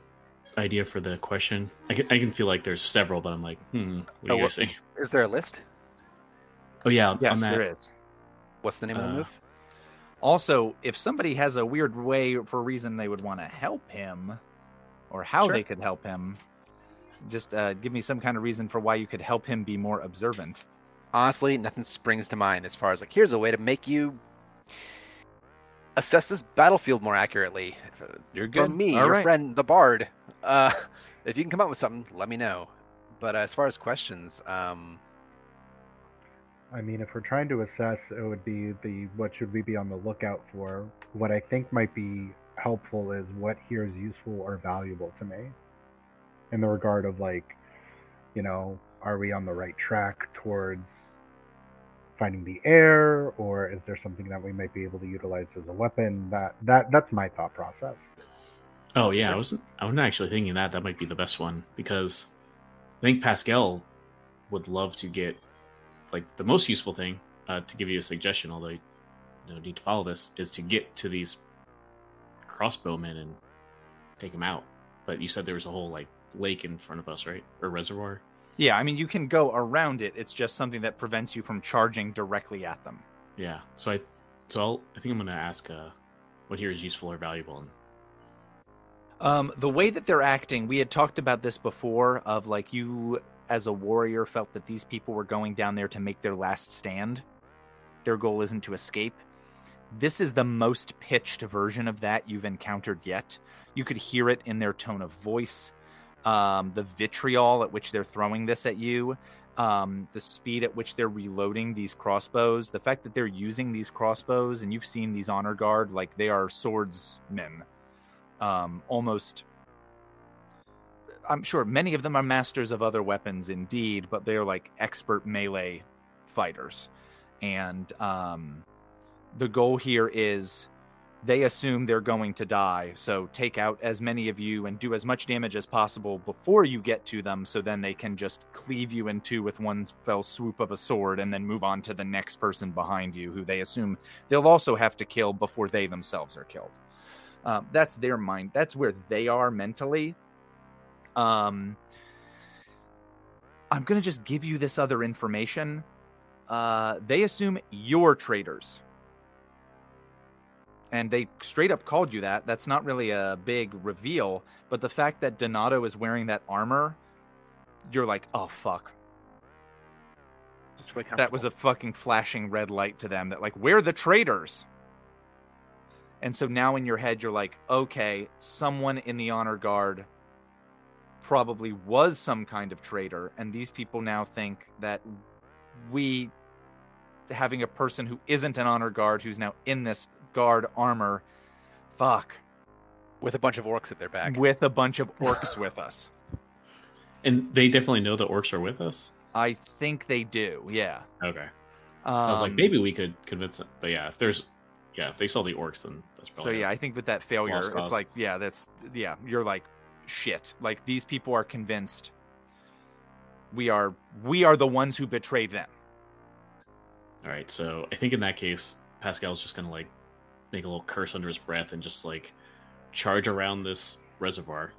idea for the question? I can I can feel like there's several, but I'm like, hmm. What do oh, you guys think? Is there a list? Oh, yeah. Yes, on that. There is. What's the name uh, of the move? Also, if somebody has a weird way for a reason they would want to help him or how sure. they could help him, just uh, give me some kind of reason for why you could help him be more observant. Honestly, nothing springs to mind as far as, like, here's a way to make you assess this battlefield more accurately. You're good. From me, All your right. friend, the Bard. Uh, if you can come up with something, let me know. But uh, as far as questions... um. I mean, if we're trying to assess, it would be the what should we be on the lookout for. What I think might be helpful is what here is useful or valuable to me, in the regard of, like, you know, are we on the right track towards finding the heir, or is there something that we might be able to utilize as a weapon? That that that's my thought process. Oh yeah, I wasn't I wasn't actually thinking that that might be the best one, because I think Pascal would love to get, like, the most useful thing uh, to give you a suggestion, although you don't need to follow this, is to get to these crossbowmen and take them out. But you said there was a whole, like, lake in front of us, right? Or reservoir? Yeah, I mean, you can go around it. It's just something that prevents you from charging directly at them. Yeah, so I so I'll, I think I'm going to ask uh, what here is useful or valuable. And... Um, the way that they're acting, we had talked about this before, of, like, you as a warrior felt that these people were going down there to make their last stand. Their goal isn't to escape. This is the most pitched version of that you've encountered yet. You could hear it in their tone of voice, um, the vitriol at which they're throwing this at you, um, the speed at which they're reloading these crossbows, the fact that they're using these crossbows, and you've seen these honor guard, like, they are swordsmen. Um, almost, I'm sure many of them are masters of other weapons indeed, but they're, like, expert melee fighters. And, um... the goal here is they assume they're going to die, so take out as many of you and do as much damage as possible before you get to them, so then they can just cleave you in two with one fell swoop of a sword and then move on to the next person behind you, who they assume they'll also have to kill before they themselves are killed. Uh, that's their mind. That's where they are mentally. Um, I'm going to just give you this other information. Uh, they assume you're traitors. And they straight up called you that. That's not really a big reveal. But the fact that Donato is wearing that armor, you're like, oh, fuck. Really, that was a fucking flashing red light to them. That, like, we're the traitors. And so now in your head, you're like, okay, someone in the honor guard probably was some kind of traitor. And these people now think that we, having a person who isn't an honor guard, who's now in this guard armor, fuck, with a bunch of orcs at their back, with a bunch of orcs with us. And they definitely know the orcs are with us. I think they do, yeah. Okay. um, I was like, maybe we could convince them, but yeah, if there's yeah if they saw the orcs, then that's probably so. Yeah, I think with that failure, it's like, yeah, that's yeah you're like, shit, like, these people are convinced we are we are the ones who betrayed them. All right, so I think in that case Pascal's just gonna, like, make a little curse under his breath and just, like, charge around this reservoir.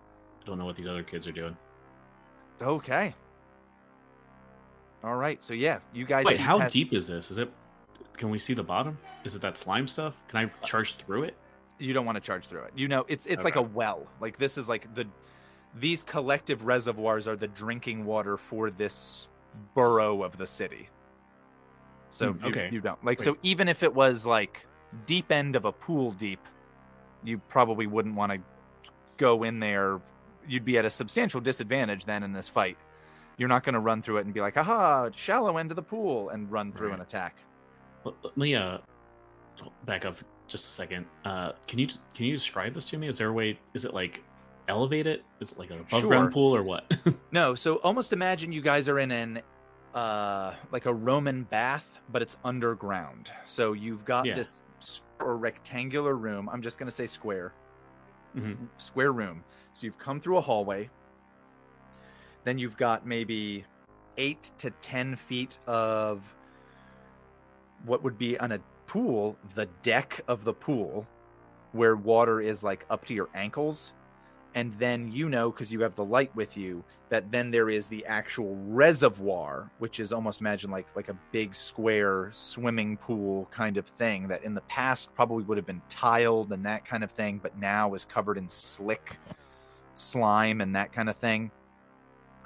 Don't know what these other kids are doing. Okay. All right. So yeah, you guys. Wait, how has... deep is this? Is it? Can we see the bottom? Is it that slime stuff? Can I charge through it? You don't want to charge through it. You know, it's it's okay. Like a well. Like, this is like the these collective reservoirs are the drinking water for this borough of the city. So mm, okay. you, you don't like. Wait. So even if it was like deep end of a pool deep, you probably wouldn't want to go in there. You'd be at a substantial disadvantage then in this fight. You're not going to run through it and be like, aha, shallow end of the pool, and run through right. an attack. Let me uh, back up just a second. Uh, can you can you describe this to me? Is there a way, is it like elevate it? Is it like an above sure. ground pool or what? No, so almost imagine you guys are in an uh, like a Roman bath, but it's underground. So you've got yeah. this or rectangular room. I'm just going to say square. Mm-hmm. Square room. So you've come through a hallway. Then you've got maybe eight to ten feet of what would be on a pool, the deck of the pool, where water is like up to your ankles. And then you know, because you have the light with you, that then there is the actual reservoir, which is almost imagine like like a big square swimming pool kind of thing that in the past probably would have been tiled and that kind of thing, but now is covered in slick slime and that kind of thing.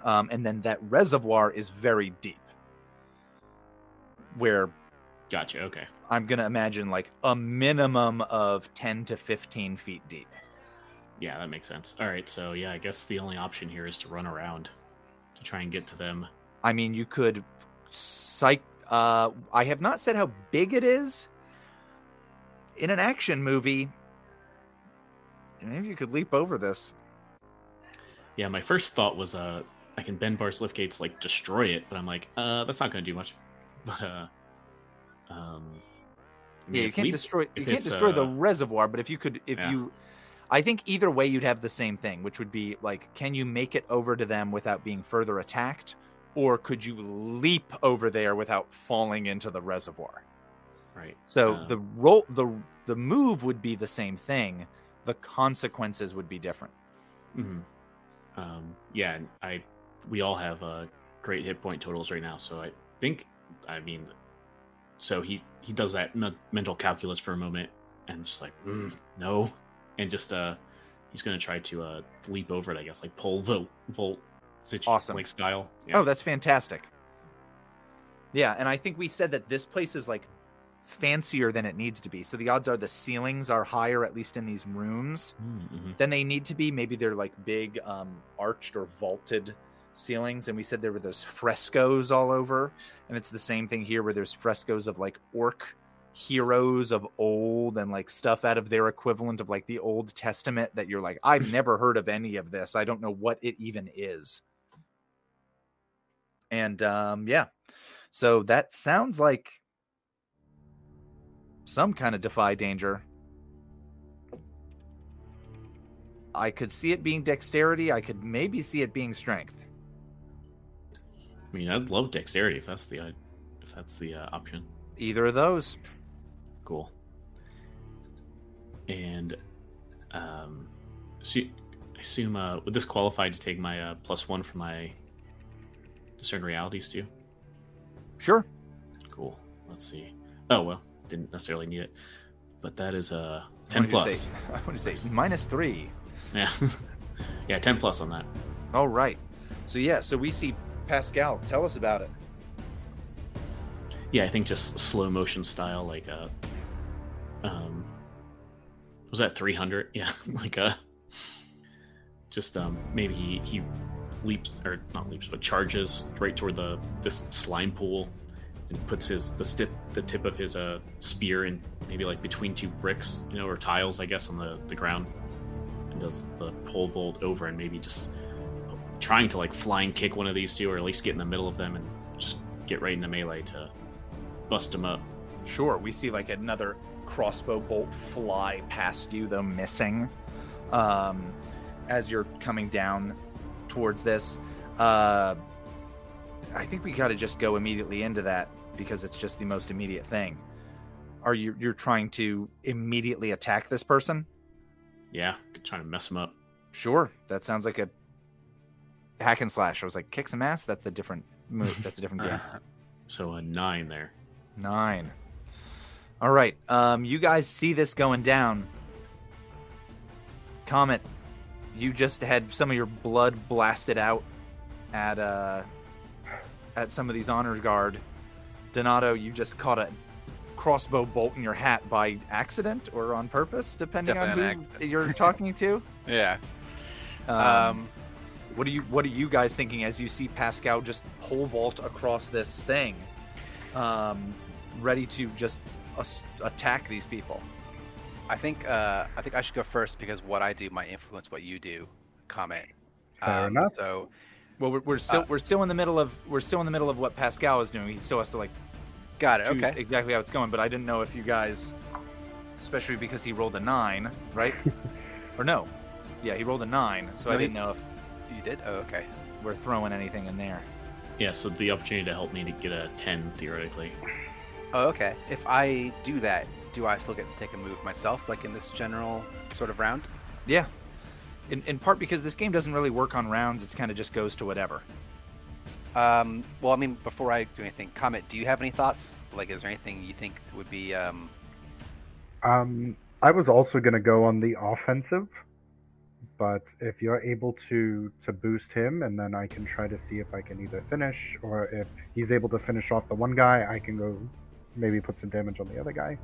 Um, and then that reservoir is very deep. Where... Gotcha, okay. I'm going to imagine like a minimum of ten to fifteen feet deep. Yeah, that makes sense. All right, so yeah, I guess the only option here is to run around to try and get to them. I mean, you could psych Uh, I have not said how big it is. In an action movie, maybe you could leap over this. Yeah, my first thought was, uh, I can bend bars, lift gates, like, destroy it. But I'm like, uh, that's not going to do much. But, uh, um, I mean, yeah, you can't leap, destroy. You can't destroy uh, the reservoir. But if you could, if yeah. you, I think either way you'd have the same thing, which would be like, can you make it over to them without being further attacked, or could you leap over there without falling into the reservoir? Right. So um, the roll, the the move would be the same thing. The consequences would be different. Mm-hmm. Um, yeah, I we all have uh, great hit point totals right now, so I think, I mean, so he, he does that m- mental calculus for a moment, and just like mm, no, and just uh, he's gonna try to uh, leap over it, I guess, like pole vault vault situ- awesome like style. Yeah. Oh, that's fantastic. Yeah, and I think we said that this place is like fancier than it needs to be, so the odds are the ceilings are higher, at least in these rooms, mm-hmm. than they need to be. Maybe they're like big um arched or vaulted ceilings, and we said there were those frescoes all over, and it's the same thing here where there's frescoes of like orc heroes of old and like stuff out of their equivalent of like the Old Testament that you're like, I've never heard of any of this, I don't know what it even is. And um yeah, so that sounds like some kind of defy danger. I could see it being dexterity. I could maybe see it being strength. I mean, I'd love dexterity if that's the if that's the uh, option. Either of those. Cool. And um, so you, I assume uh, would this qualify to take my uh, plus one for my discern realities too? Sure. Cool. Let's see. Oh well. Didn't necessarily need it, but that is a ten plus. I want to say, say minus three. Yeah, yeah, ten plus on that. All right. So yeah, so we see Pascal. Tell us about it. Yeah, I think just slow motion style, like a, um, was that three hundred? Yeah, like a, just um, maybe he he leaps or not leaps, but charges right toward the this slime pool. And puts his the tip the tip of his uh spear in maybe like between two bricks, you know, or tiles, I guess, on the, the ground, and does the pole vault over, and maybe just trying to like flying kick one of these two, or at least get in the middle of them and just get right into melee to bust them up. Sure, we see like another crossbow bolt fly past you, though missing, um, as you're coming down towards this. Uh, I think we got to just go immediately into that because it's just the most immediate thing. Are you you're trying to immediately attack this person? Yeah, trying to mess him up. Sure, that sounds like a hack and slash. I was like, kick some ass. That's a different move. That's a different game. Uh, so a nine there. Nine. All right. Um, you guys see this going down. Comet, you just had some of your blood blasted out at a. at some of these honor guard. Donato, you just caught a crossbow bolt in your hat by accident or on purpose, depending Definitely on who you're talking to. Yeah. Um, um, what are you What are you guys thinking as you see Pascal just pole vault across this thing, um, ready to just uh, attack these people? I think uh, I think I should go first because what I do might influence what you do. Comment. Fair um, enough. So. Well, we're, we're still uh, we're still in the middle of we're still in the middle of what Pascal is doing. He still has to like, got it, okay, exactly how it's going. But I didn't know if you guys, especially because he rolled a nine, right? Or no, yeah, he rolled a nine, so no, I didn't he, know if you did. Oh, okay. We're throwing anything in there. Yeah, so the opportunity to help me to get a ten theoretically. Oh, okay. If I do that, do I still get to take a move myself, like in this general sort of round? Yeah. In, in part because this game doesn't really work on rounds. It's kind of just goes to whatever. Um, well, I mean, before I do anything, Comet, do you have any thoughts? Like, is there anything you think would be... Um... Um, I was also going to go on the offensive, but if you're able to, to boost him, and then I can try to see if I can either finish, or if he's able to finish off the one guy, I can go maybe put some damage on the other guy.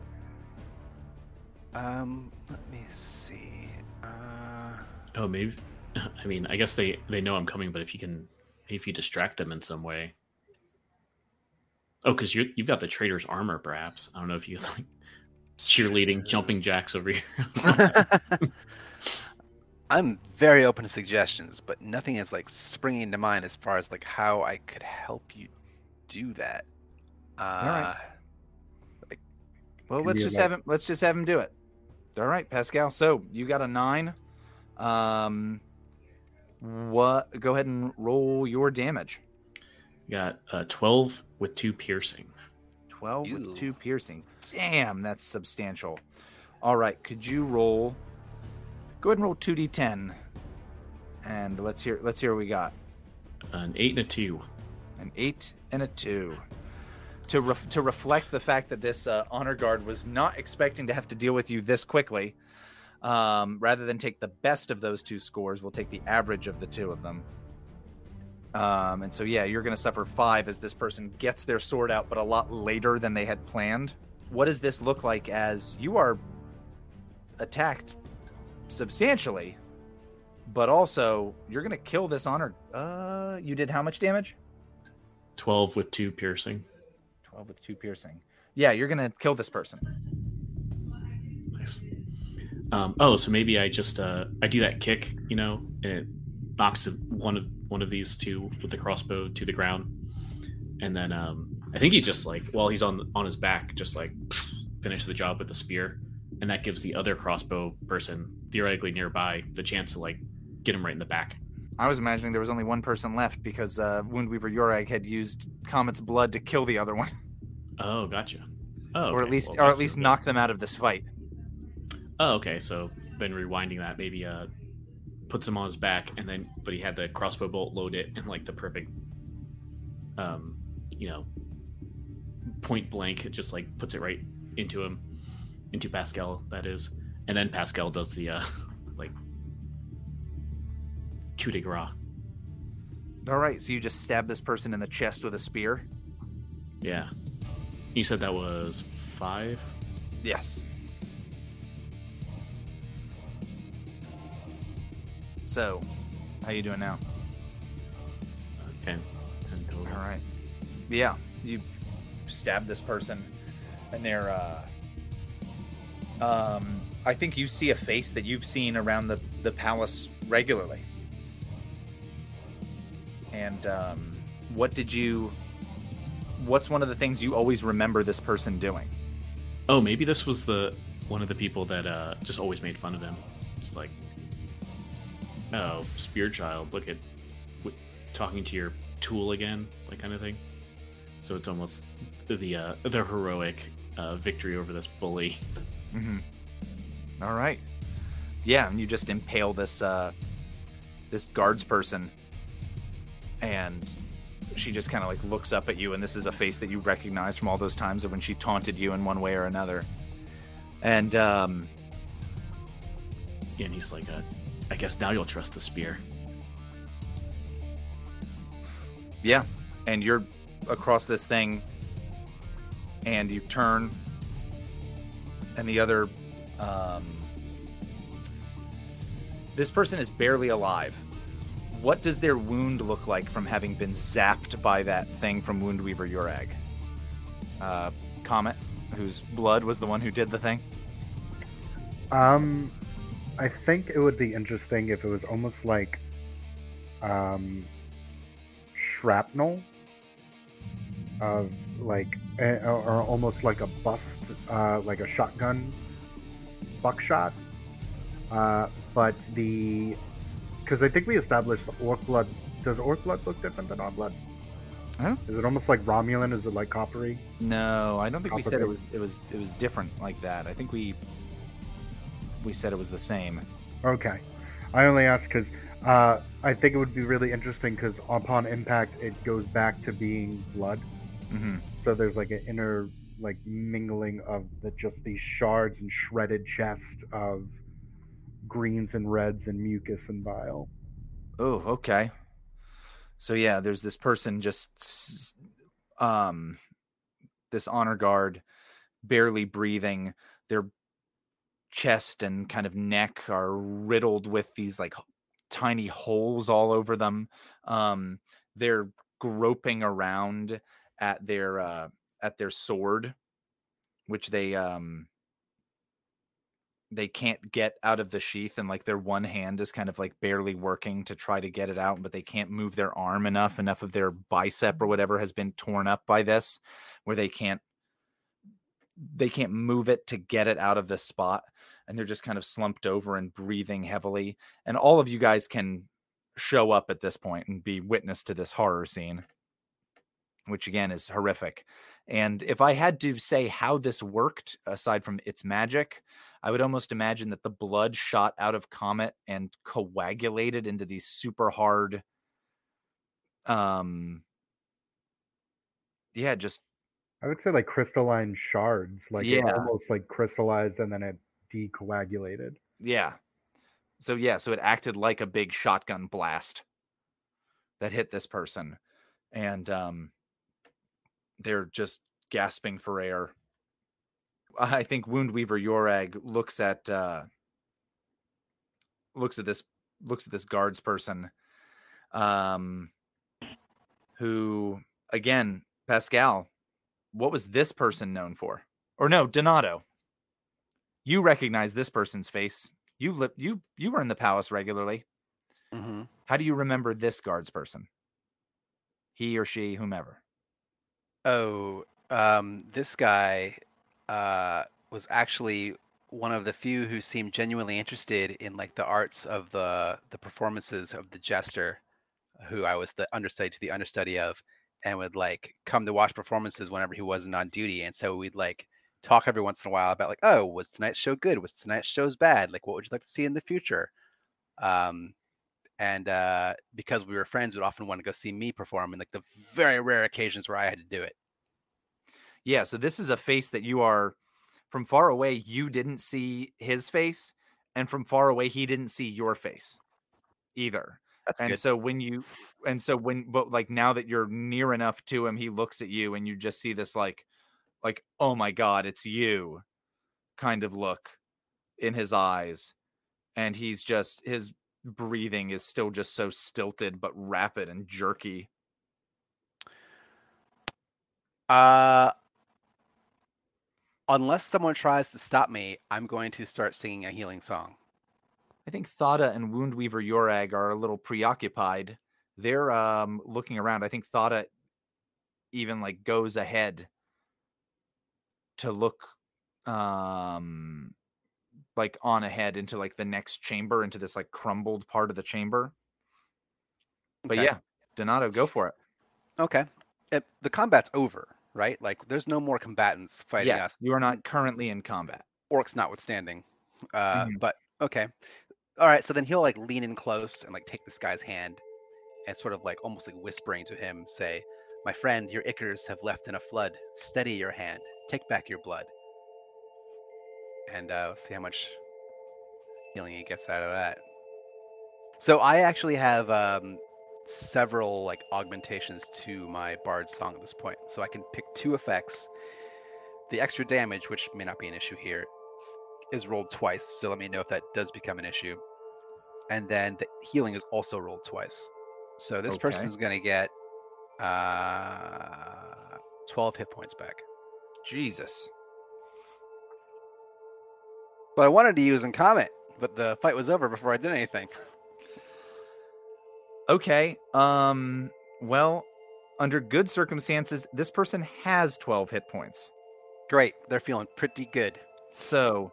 Um, let me see... Uh... Oh, maybe. I mean, I guess they, they know I'm coming, but if you can, if you distract them in some way, Oh, because you you've got the traitor's armor, perhaps. I don't know if you like cheerleading jumping jacks over here. I'm very open to suggestions, but nothing is like springing to mind as far as like how I could help you do that. Uh, All right. Like, well, let's just have him. Let's just have him do it. All right, Pascal. So you got a nine. Um, what? Go ahead and roll your damage. Got uh, twelve with two piercing. twelve Ew. With two piercing. Damn, that's substantial. All right, could you roll? Go ahead and roll two d ten, and let's hear. Let's hear what we got. An eight and a two. An eight and a two. To re- to reflect the fact that this uh, honor guard was not expecting to have to deal with you this quickly, um, rather than take the best of those two scores, we'll take the average of the two of them. Um, and so, yeah, you're going to suffer five as this person gets their sword out, but a lot later than they had planned. What does this look like as you are attacked substantially, but also you're going to kill this honor? Uh, you did how much damage? twelve with two piercing. twelve with two piercing. Yeah, you're going to kill this person. Nice. Um, oh, so maybe I just, uh, I do that kick, you know, and it knocks one of one of these two with the crossbow to the ground, and then um, I think he just like while he's on on his back, just like pff, finish the job with the spear, and that gives the other crossbow person theoretically nearby the chance to like get him right in the back. I was imagining there was only one person left because uh, Woundweaver Yorag had used Comet's blood to kill the other one. Oh, gotcha. Oh, okay. or at least well, or at least knock them out of this fight. Oh, okay. So then rewinding that, maybe. Uh, puts him on his back, and then but he had the crossbow bolt load it in like the perfect um you know point blank. It just like puts it right into him, into Pascal, that is, and then Pascal does the uh like coup de grace. All right, so you just stab this person in the chest with a spear. Yeah, you said that was five? Yes. So, how you doing now? Ten. Ten total. All right. Yeah, you stab this person, and they're. Uh, um, I think you see a face that you've seen around the, the palace regularly. And um, what did you? What's one of the things you always remember this person doing? Oh, maybe this was the one of the people that uh, just always made fun of him, just like. Oh, spear child! Look at w- talking to your tool again, that kind of thing. So it's almost the uh, the heroic uh, victory over this bully. Mm-hmm. All right, yeah, and you just impale this uh, this guards person, and she just kind of like looks up at you, and this is a face that you recognize from all those times of when she taunted you in one way or another. And um, yeah, and he's like a. I guess now you'll trust the spear. Yeah, and you're across this thing, and you turn, and the other... Um, this person is barely alive. What does their wound look like from having been zapped by that thing from Woundweaver Yorag? Uh, Comet, whose blood was the one who did the thing? Um... I think it would be interesting if it was almost like um, shrapnel of like, or almost like a bust, uh, like a shotgun buckshot. Uh, but the, because I think we established the orc blood. Does orc blood look different than our blood? Huh? Is it almost like Romulan? Is it like coppery? No, I don't think coppery. We said it was. It was. It was different like that. I think we. We said it was the same. Okay. I only asked because uh, I think it would be really interesting because upon impact, it goes back to being blood. Mm-hmm. So there's like an inner like mingling of the, just these shards and shredded chest of greens and reds and mucus and bile. Oh, okay. So yeah, there's this person just um, this honor guard barely breathing. They're chest and kind of neck are riddled with these like tiny holes all over them. Um, they're groping around at their uh, at their sword, which they um they can't get out of the sheath, and like their one hand is kind of like barely working to try to get it out, but they can't move their arm enough. Enough of their bicep or whatever has been torn up by this, where they can't they can't move it to get it out of the spot, and they're just kind of slumped over and breathing heavily. And all of you guys can show up at this point and be witness to this horror scene, which again is horrific. And if I had to say how this worked, aside from its magic, I would almost imagine that the blood shot out of Comet and coagulated into these super hard, um, yeah, just... I would say like crystalline shards, like yeah. It almost like crystallized and then it decoagulated. Yeah. So yeah, so it acted like a big shotgun blast that hit this person. And um, they're just gasping for air. I think Woundweaver Yorag looks at uh, looks at this looks at this guards person, um, who again, Pascal, what was this person known for? Or no, Donato. You recognize this person's face. You li- you you were in the palace regularly. Mm-hmm. How do you remember this guards person? He or she, whomever. Oh, um, this guy uh, was actually one of the few who seemed genuinely interested in like the arts of the the performances of the jester, who I was the understudy to the understudy of, and would like come to watch performances whenever he wasn't on duty. And so we'd like talk every once in a while about like, oh, was tonight's show good? Was tonight's show's bad? Like, what would you like to see in the future? Um, and uh, because we were friends, we'd often want to go see me perform in like the very rare occasions where I had to do it. Yeah. So this is a face that you are from far away. You didn't see his face, and from far away, he didn't see your face either. That's and good. so when you, and so when, but like now that you're near enough to him, he looks at you and you just see this like, like, oh my God, it's you kind of look in his eyes. And he's just, his breathing is still just so stilted, but rapid and jerky. Uh, unless someone tries to stop me, I'm going to start singing a healing song. I think Thada and Woundweaver Yorag are a little preoccupied. They're um, looking around. I think Thada even like goes ahead to look um, like on ahead into like the next chamber, into this like crumbled part of the chamber. But okay. Yeah, Donato, go for it. Okay. It, the combat's over, right? Like there's no more combatants fighting yeah, us. You are not currently in combat. Orcs notwithstanding. Uh, mm-hmm. But okay. All right, so then he'll like lean in close and like take this guy's hand and sort of like almost like whispering to him, say, "My friend, your ichors have left in a flood. Steady your hand. Take back your blood." And uh, see how much healing he gets out of that. So I actually have um, several like augmentations to my bard song at this point. So I can pick two effects. The extra damage, which may not be an issue here, is rolled twice, so let me know if that does become an issue. And then the healing is also rolled twice. So this okay. person's going to get uh, twelve hit points back. Jesus. But I wanted to use in Comet, but the fight was over before I did anything. Okay. Um. Well, under good circumstances, this person has twelve hit points. Great. They're feeling pretty good. So...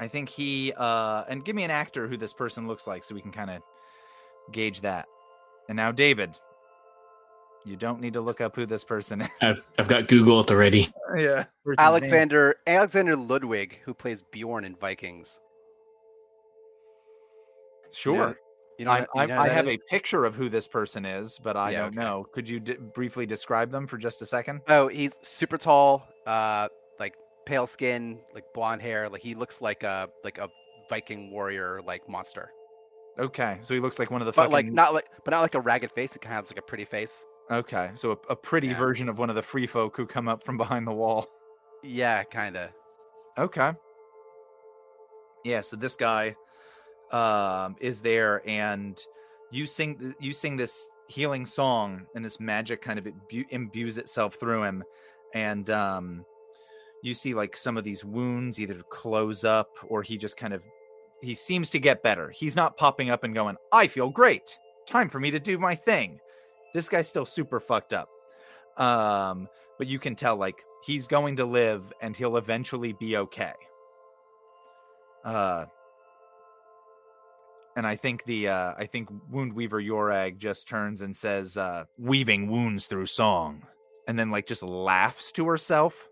I think he, uh, and give me an actor who this person looks like so we can kind of gauge that. And now, David, you don't need to look up who this person is. I've, I've got Google at the ready. Yeah. Alexander name. Alexander Ludwig, who plays Bjorn in Vikings. Sure. You know, you know, I, I, you know I have is? a picture of who this person is, but I yeah, don't okay. know. Could you d- briefly describe them for just a second? Oh, he's super tall, uh, like, pale skin, like blonde hair. Like he looks like a like a Viking warrior, like monster. Okay, so he looks like one of the but fucking... like not like but not like a ragged face. It kind of has like a pretty face. Okay, so a, a pretty yeah. version of one of the free folk who come up from behind the wall. Yeah, kind of. Okay. Yeah, so this guy um, is there, and you sing you sing this healing song, and this magic kind of imbu- imbues itself through him. And um, you see like some of these wounds either close up, or he just kind of, he seems to get better. He's not popping up and going, I feel great. Time for me to do my thing. This guy's still super fucked up. Um, but you can tell like he's going to live and he'll eventually be okay. Uh, and I think the, uh, I think Woundweaver Yorag just turns and says, uh, weaving wounds through song. And then like just laughs to herself.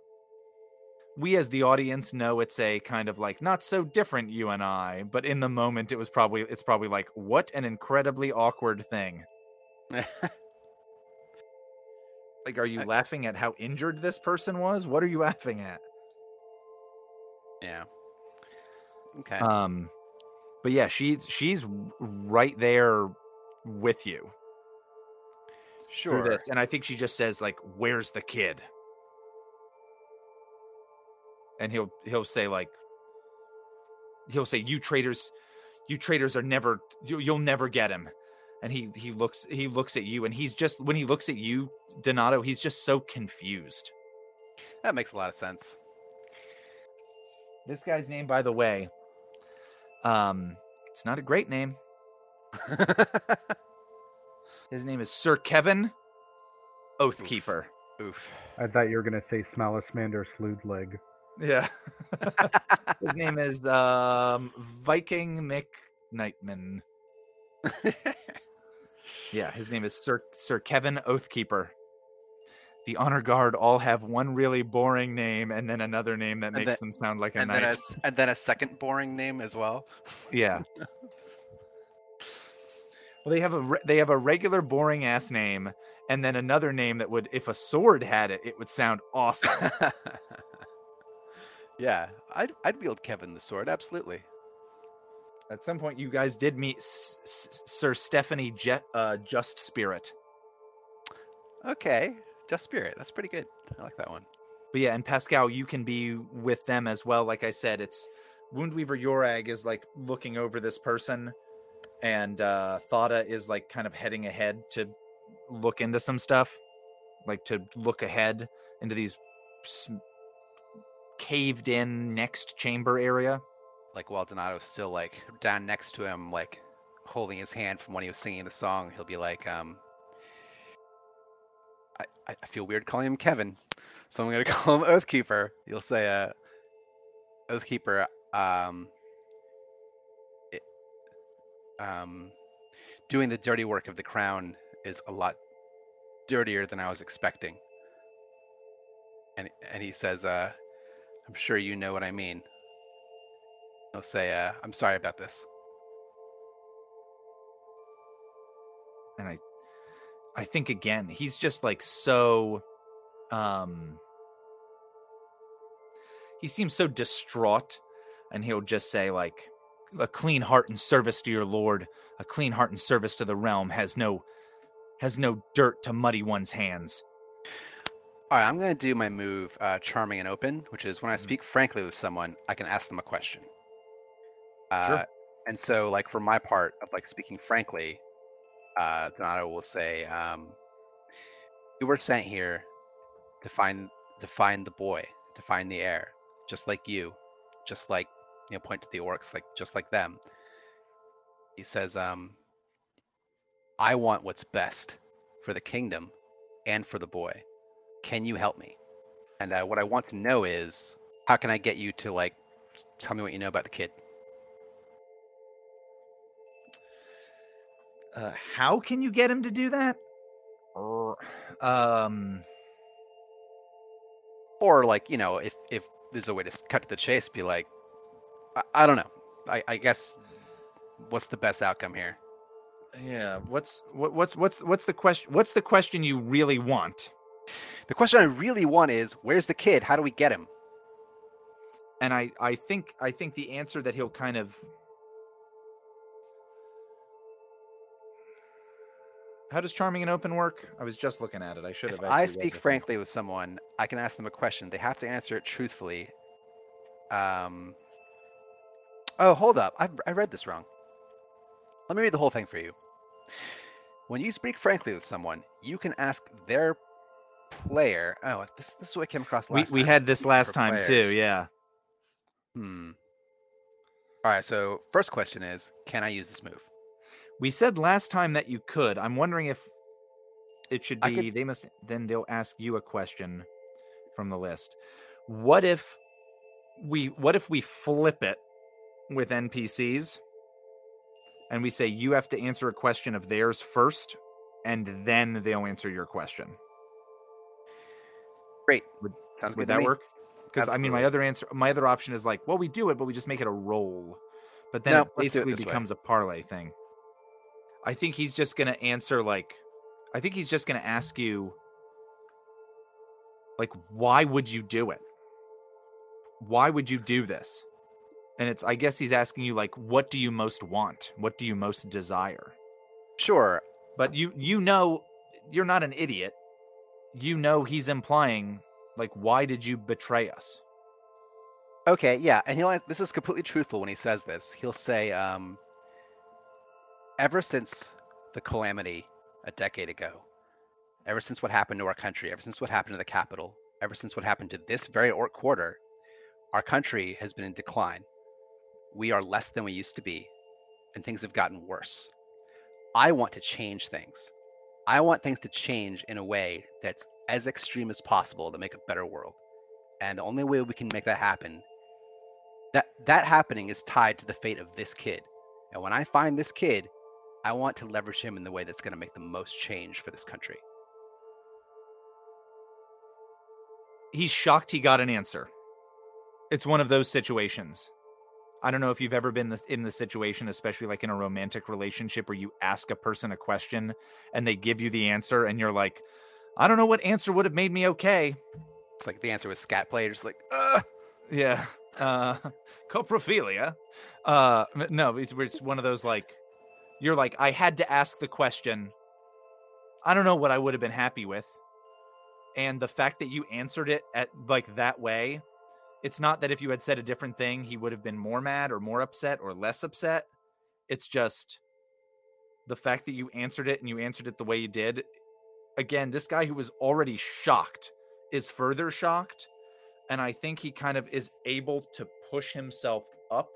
We as the audience know it's a kind of like not so different you and I, but in the moment it was probably, it's probably like, what an incredibly awkward thing. Like, are you I... laughing at how injured this person was? What are you laughing at? Yeah. Okay. Um, but yeah, she's, she's right there with you. Sure. Through this. And I think she just says like, where's the kid? And he'll, he'll say like, he'll say, you traitors, you traitors are never, you, you'll never get him. And he, he looks, he looks at you, and he's just, when he looks at you, Donato, he's just so confused. That makes a lot of sense. This guy's name, by the way, um, it's not a great name. His name is Sir Kevin Oathkeeper. Oof. Oof. I thought you were going to say Smalasmander Slewedleg. Yeah. His name is um, Viking McKnightman. Yeah, his name is Sir Sir Kevin Oathkeeper. The honor guard all have one really boring name, and then another name that and makes then, them sound like a and knight, then a, and then a second boring name as well. Yeah. Well, they have a re- they have a regular boring ass name, and then another name that would, if a sword had it, it would sound awesome. Yeah, I'd I'd wield Kevin the sword, absolutely. At some point, you guys did meet S- S- Sir Stephanie Je- uh, Just Spirit. Okay, Just Spirit, that's pretty good. I like that one. But yeah, and Pascal, you can be with them as well. Like I said, it's Woundweaver Yorag is like looking over this person, and uh, Thada is like kind of heading ahead to look into some stuff, like to look ahead into these. Sm- caved in next chamber area, like while Donato's still like down next to him, like holding his hand from when he was singing the song. He'll be like, um I, I feel weird calling him Kevin, so I'm gonna call him Oathkeeper. He'll say, uh Oathkeeper, um it, um doing the dirty work of the crown is a lot dirtier than I was expecting. And and he says, uh I'm sure you know what I mean. I'll say, uh, I'm sorry about this. And I I think, again, he's just like so... Um, he seems so distraught, and he'll just say, like, a clean heart and service to your lord, a clean heart and service to the realm has no has no dirt to muddy one's hands. All right, I'm going to do my move, uh, Charming and Open, which is when I speak frankly with someone, I can ask them a question. Uh, sure. And so, like, for my part of, like, speaking frankly, uh, Donato will say, um, you were sent here to find, to find the boy, to find the heir, just like you, just like, you know, point to the orcs, like, just like them. He says, um, I want what's best for the kingdom and for the boy. Can you help me? And uh, what I want to know is, how can I get you to, like, tell me what you know about the kid? Uh, how can you get him to do that? Or, um... or like, you know, if, if there's a way to cut to the chase, be like, I, I don't know. I, I guess, what's the best outcome here? Yeah, what's what, what's what's what's the question? What's the question you really want? The question I really want is, where's the kid? How do we get him? And I, I think I think the answer that he'll kind of... How does Charming and Open work? I was just looking at it. I should have. If I speak frankly with someone, I can ask them a question. They have to answer it truthfully. Um. Oh, hold up. I I read this wrong. Let me read the whole thing for you. When you speak frankly with someone, you can ask their player. Oh, this this is what I came across last. We, time. We had this last time players. too. Yeah. Hmm. All right. So first question is, can I use this move? We said last time that you could. I'm wondering if it should be. Could... They must. Then they'll ask you a question from the list. What if we? What if we flip it with N P Cs? And we say, you have to answer a question of theirs first, and then they'll answer your question. Great. Would, would that work? Because, I mean, my other answer, my other option is like, well, we do it, but we just make it a roll. But then no, it basically it becomes way. a parlay thing. I think he's just going to answer, like, I think he's just going to ask you, like, why would you do it? Why would you do this? And it's, I guess he's asking you, like, what do you most want? What do you most desire? Sure. But you, you know, you're not an idiot. You know, he's implying, like, why did you betray us? Okay, yeah. And he'll, this is completely truthful when he says this. He'll say, um, ever since the calamity a decade ago, ever since what happened to our country, ever since what happened to the capital, ever since what happened to this very Orc quarter, our country has been in decline. We are less than we used to be, and things have gotten worse. I want to change things. I want things to change in a way that's as extreme as possible to make a better world. And the only way we can make that happen, that that happening is tied to the fate of this kid. And when I find this kid, I want to leverage him in the way that's going to make the most change for this country. He's shocked he got an answer. It's one of those situations. I don't know if you've ever been in this situation, especially like in a romantic relationship where you ask a person a question and they give you the answer and you're like, I don't know what answer would have made me okay. It's like the answer was scat play. You're just like, ugh. Yeah. Uh, coprophilia. Uh, no, it's, it's one of those like, you're like, I had to ask the question. I don't know what I would have been happy with. And the fact that you answered it at like that way. It's not that if you had said a different thing, he would have been more mad or more upset or less upset. It's just the fact that you answered it and you answered it the way you did. Again, this guy who was already shocked is further shocked. And I think he kind of is able to push himself up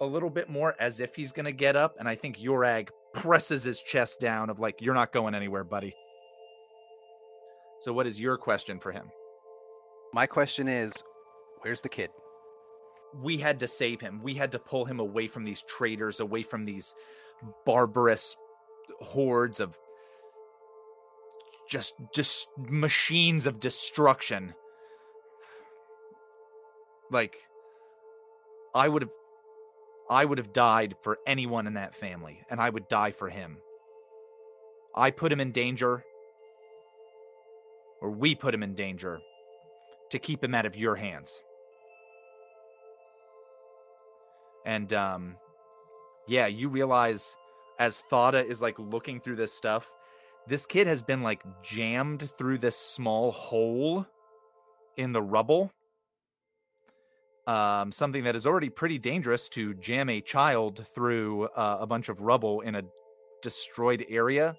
a little bit more as if he's going to get up. And I think Yorag presses his chest down of like, you're not going anywhere, buddy. So what is your question for him? My question is, where's the kid? We had to save him. We had to pull him away from these traitors, away from these barbarous hordes of just just machines of destruction. Like, I would have I would have died for anyone in that family, and I would die for him. I put him in danger, or we put him in danger to keep him out of your hands. And, um, yeah, you realize as Thada is, like, looking through this stuff, this kid has been, like, jammed through this small hole in the rubble. Um, something that is already pretty dangerous to jam a child through uh, a bunch of rubble in a destroyed area.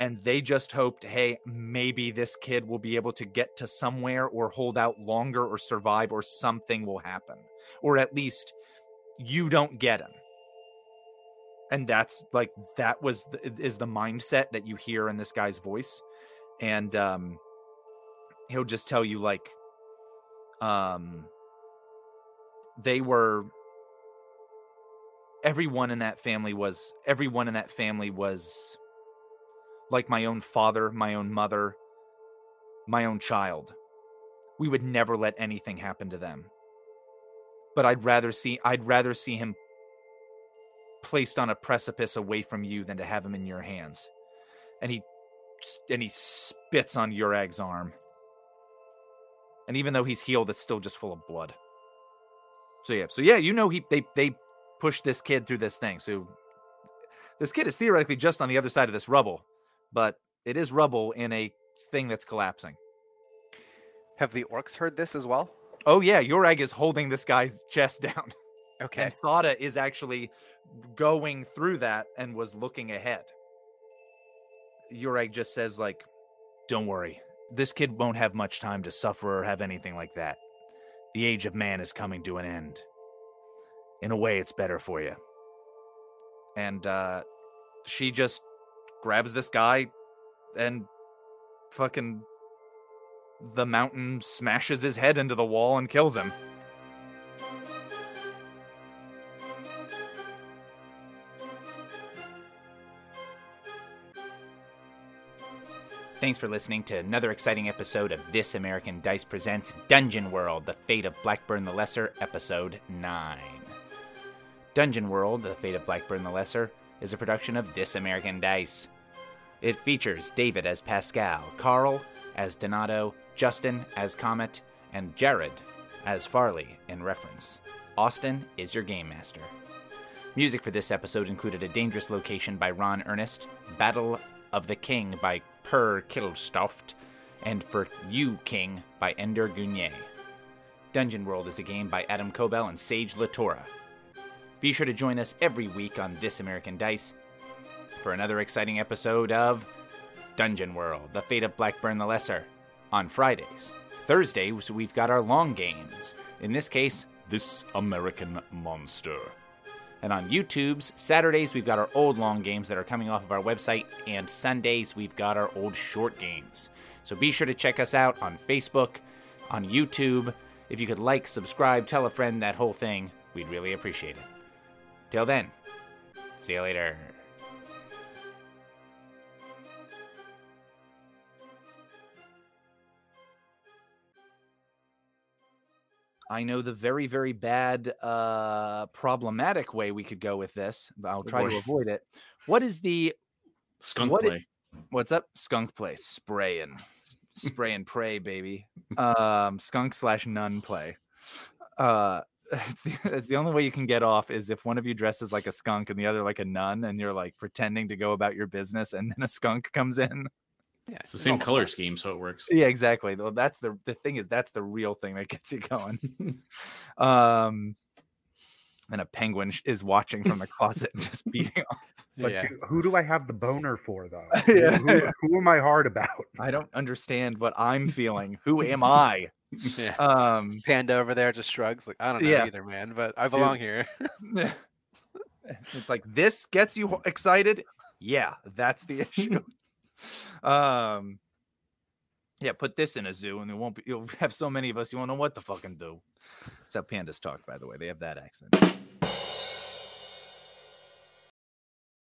And they just hoped, hey, maybe this kid will be able to get to somewhere or hold out longer or survive or something will happen. Or at least... you don't get him. And that's like, that was, the, is the mindset that you hear in this guy's voice. And, um, he'll just tell you like, um, they were, everyone in that family was, everyone in that family was like my own father, my own mother, my own child. We would never let anything happen to them. But I'd rather see I'd rather see him placed on a precipice away from you than to have him in your hands. And he and he spits on Yorag's arm. And even though he's healed, it's still just full of blood. So yeah, so yeah, you know he they they pushed this kid through this thing. So this kid is theoretically just on the other side of this rubble, but it is rubble in a thing that's collapsing. Have the orcs heard this as well? Oh, yeah, Yorag is holding this guy's chest down. Okay. And Thada is actually going through that and was looking ahead. Yorag just says, like, don't worry. This kid won't have much time to suffer or have anything like that. The age of man is coming to an end. In a way, it's better for you. And uh, she just grabs this guy and fucking the mountain smashes his head into the wall and kills him. Thanks for listening to another exciting episode of This American Dice Presents Dungeon World, The Fate of Blackburn the Lesser, Episode nine. Dungeon World, The Fate of Blackburn the Lesser, is a production of This American Dice. It features David as Pascal, Carl as Donato, Justin as Comet, and Jared as Farley in reference. Austin is your game master. Music for this episode included A Dangerous Location by Ron Ernest, Battle of the King by Per Kittelstoft, and For You, King by Ender Gunier. Dungeon World is a game by Adam Koebel and Sage LaTorra. Be sure to join us every week on This American Dice for another exciting episode of Dungeon World, The Fate of Blackburn the Lesser, on Fridays. Thursdays, we've got our long games. In this case, This American Monster. And on YouTube's Saturdays, we've got our old long games that are coming off of our website. And Sundays, we've got our old short games. So be sure to check us out on Facebook, on YouTube. If you could like, subscribe, tell a friend, that whole thing, we'd really appreciate it. Till then, see you later. I know the very, very bad, uh, problematic way we could go with this. But I'll try to avoid it. What is the skunk what play? Is, what's up? Skunk play. Spray and spray and pray, baby. Um, skunk slash nun play. Uh, it's the, it's the only way you can get off is if one of you dresses like a skunk and the other like a nun, and you're like pretending to go about your business, and then a skunk comes in. Yeah, it's the same color fun. scheme, so it works. Yeah, exactly. Well, that's the the thing is that's the real thing that gets you going. um, and a penguin is watching from the closet and just beating off. But yeah. Dude, who do I have the boner for though? yeah. who, who, who am I hard about? I don't understand what I'm feeling. Who am I? Yeah. Um, Panda over there just shrugs like I don't know yeah. either, man. But I belong Dude. here. It's like this gets you excited. Yeah, that's the issue. Um yeah, put this in a zoo and there won't be you'll have so many of us you won't know what to fucking do. That's how pandas talk, by the way. They have that accent.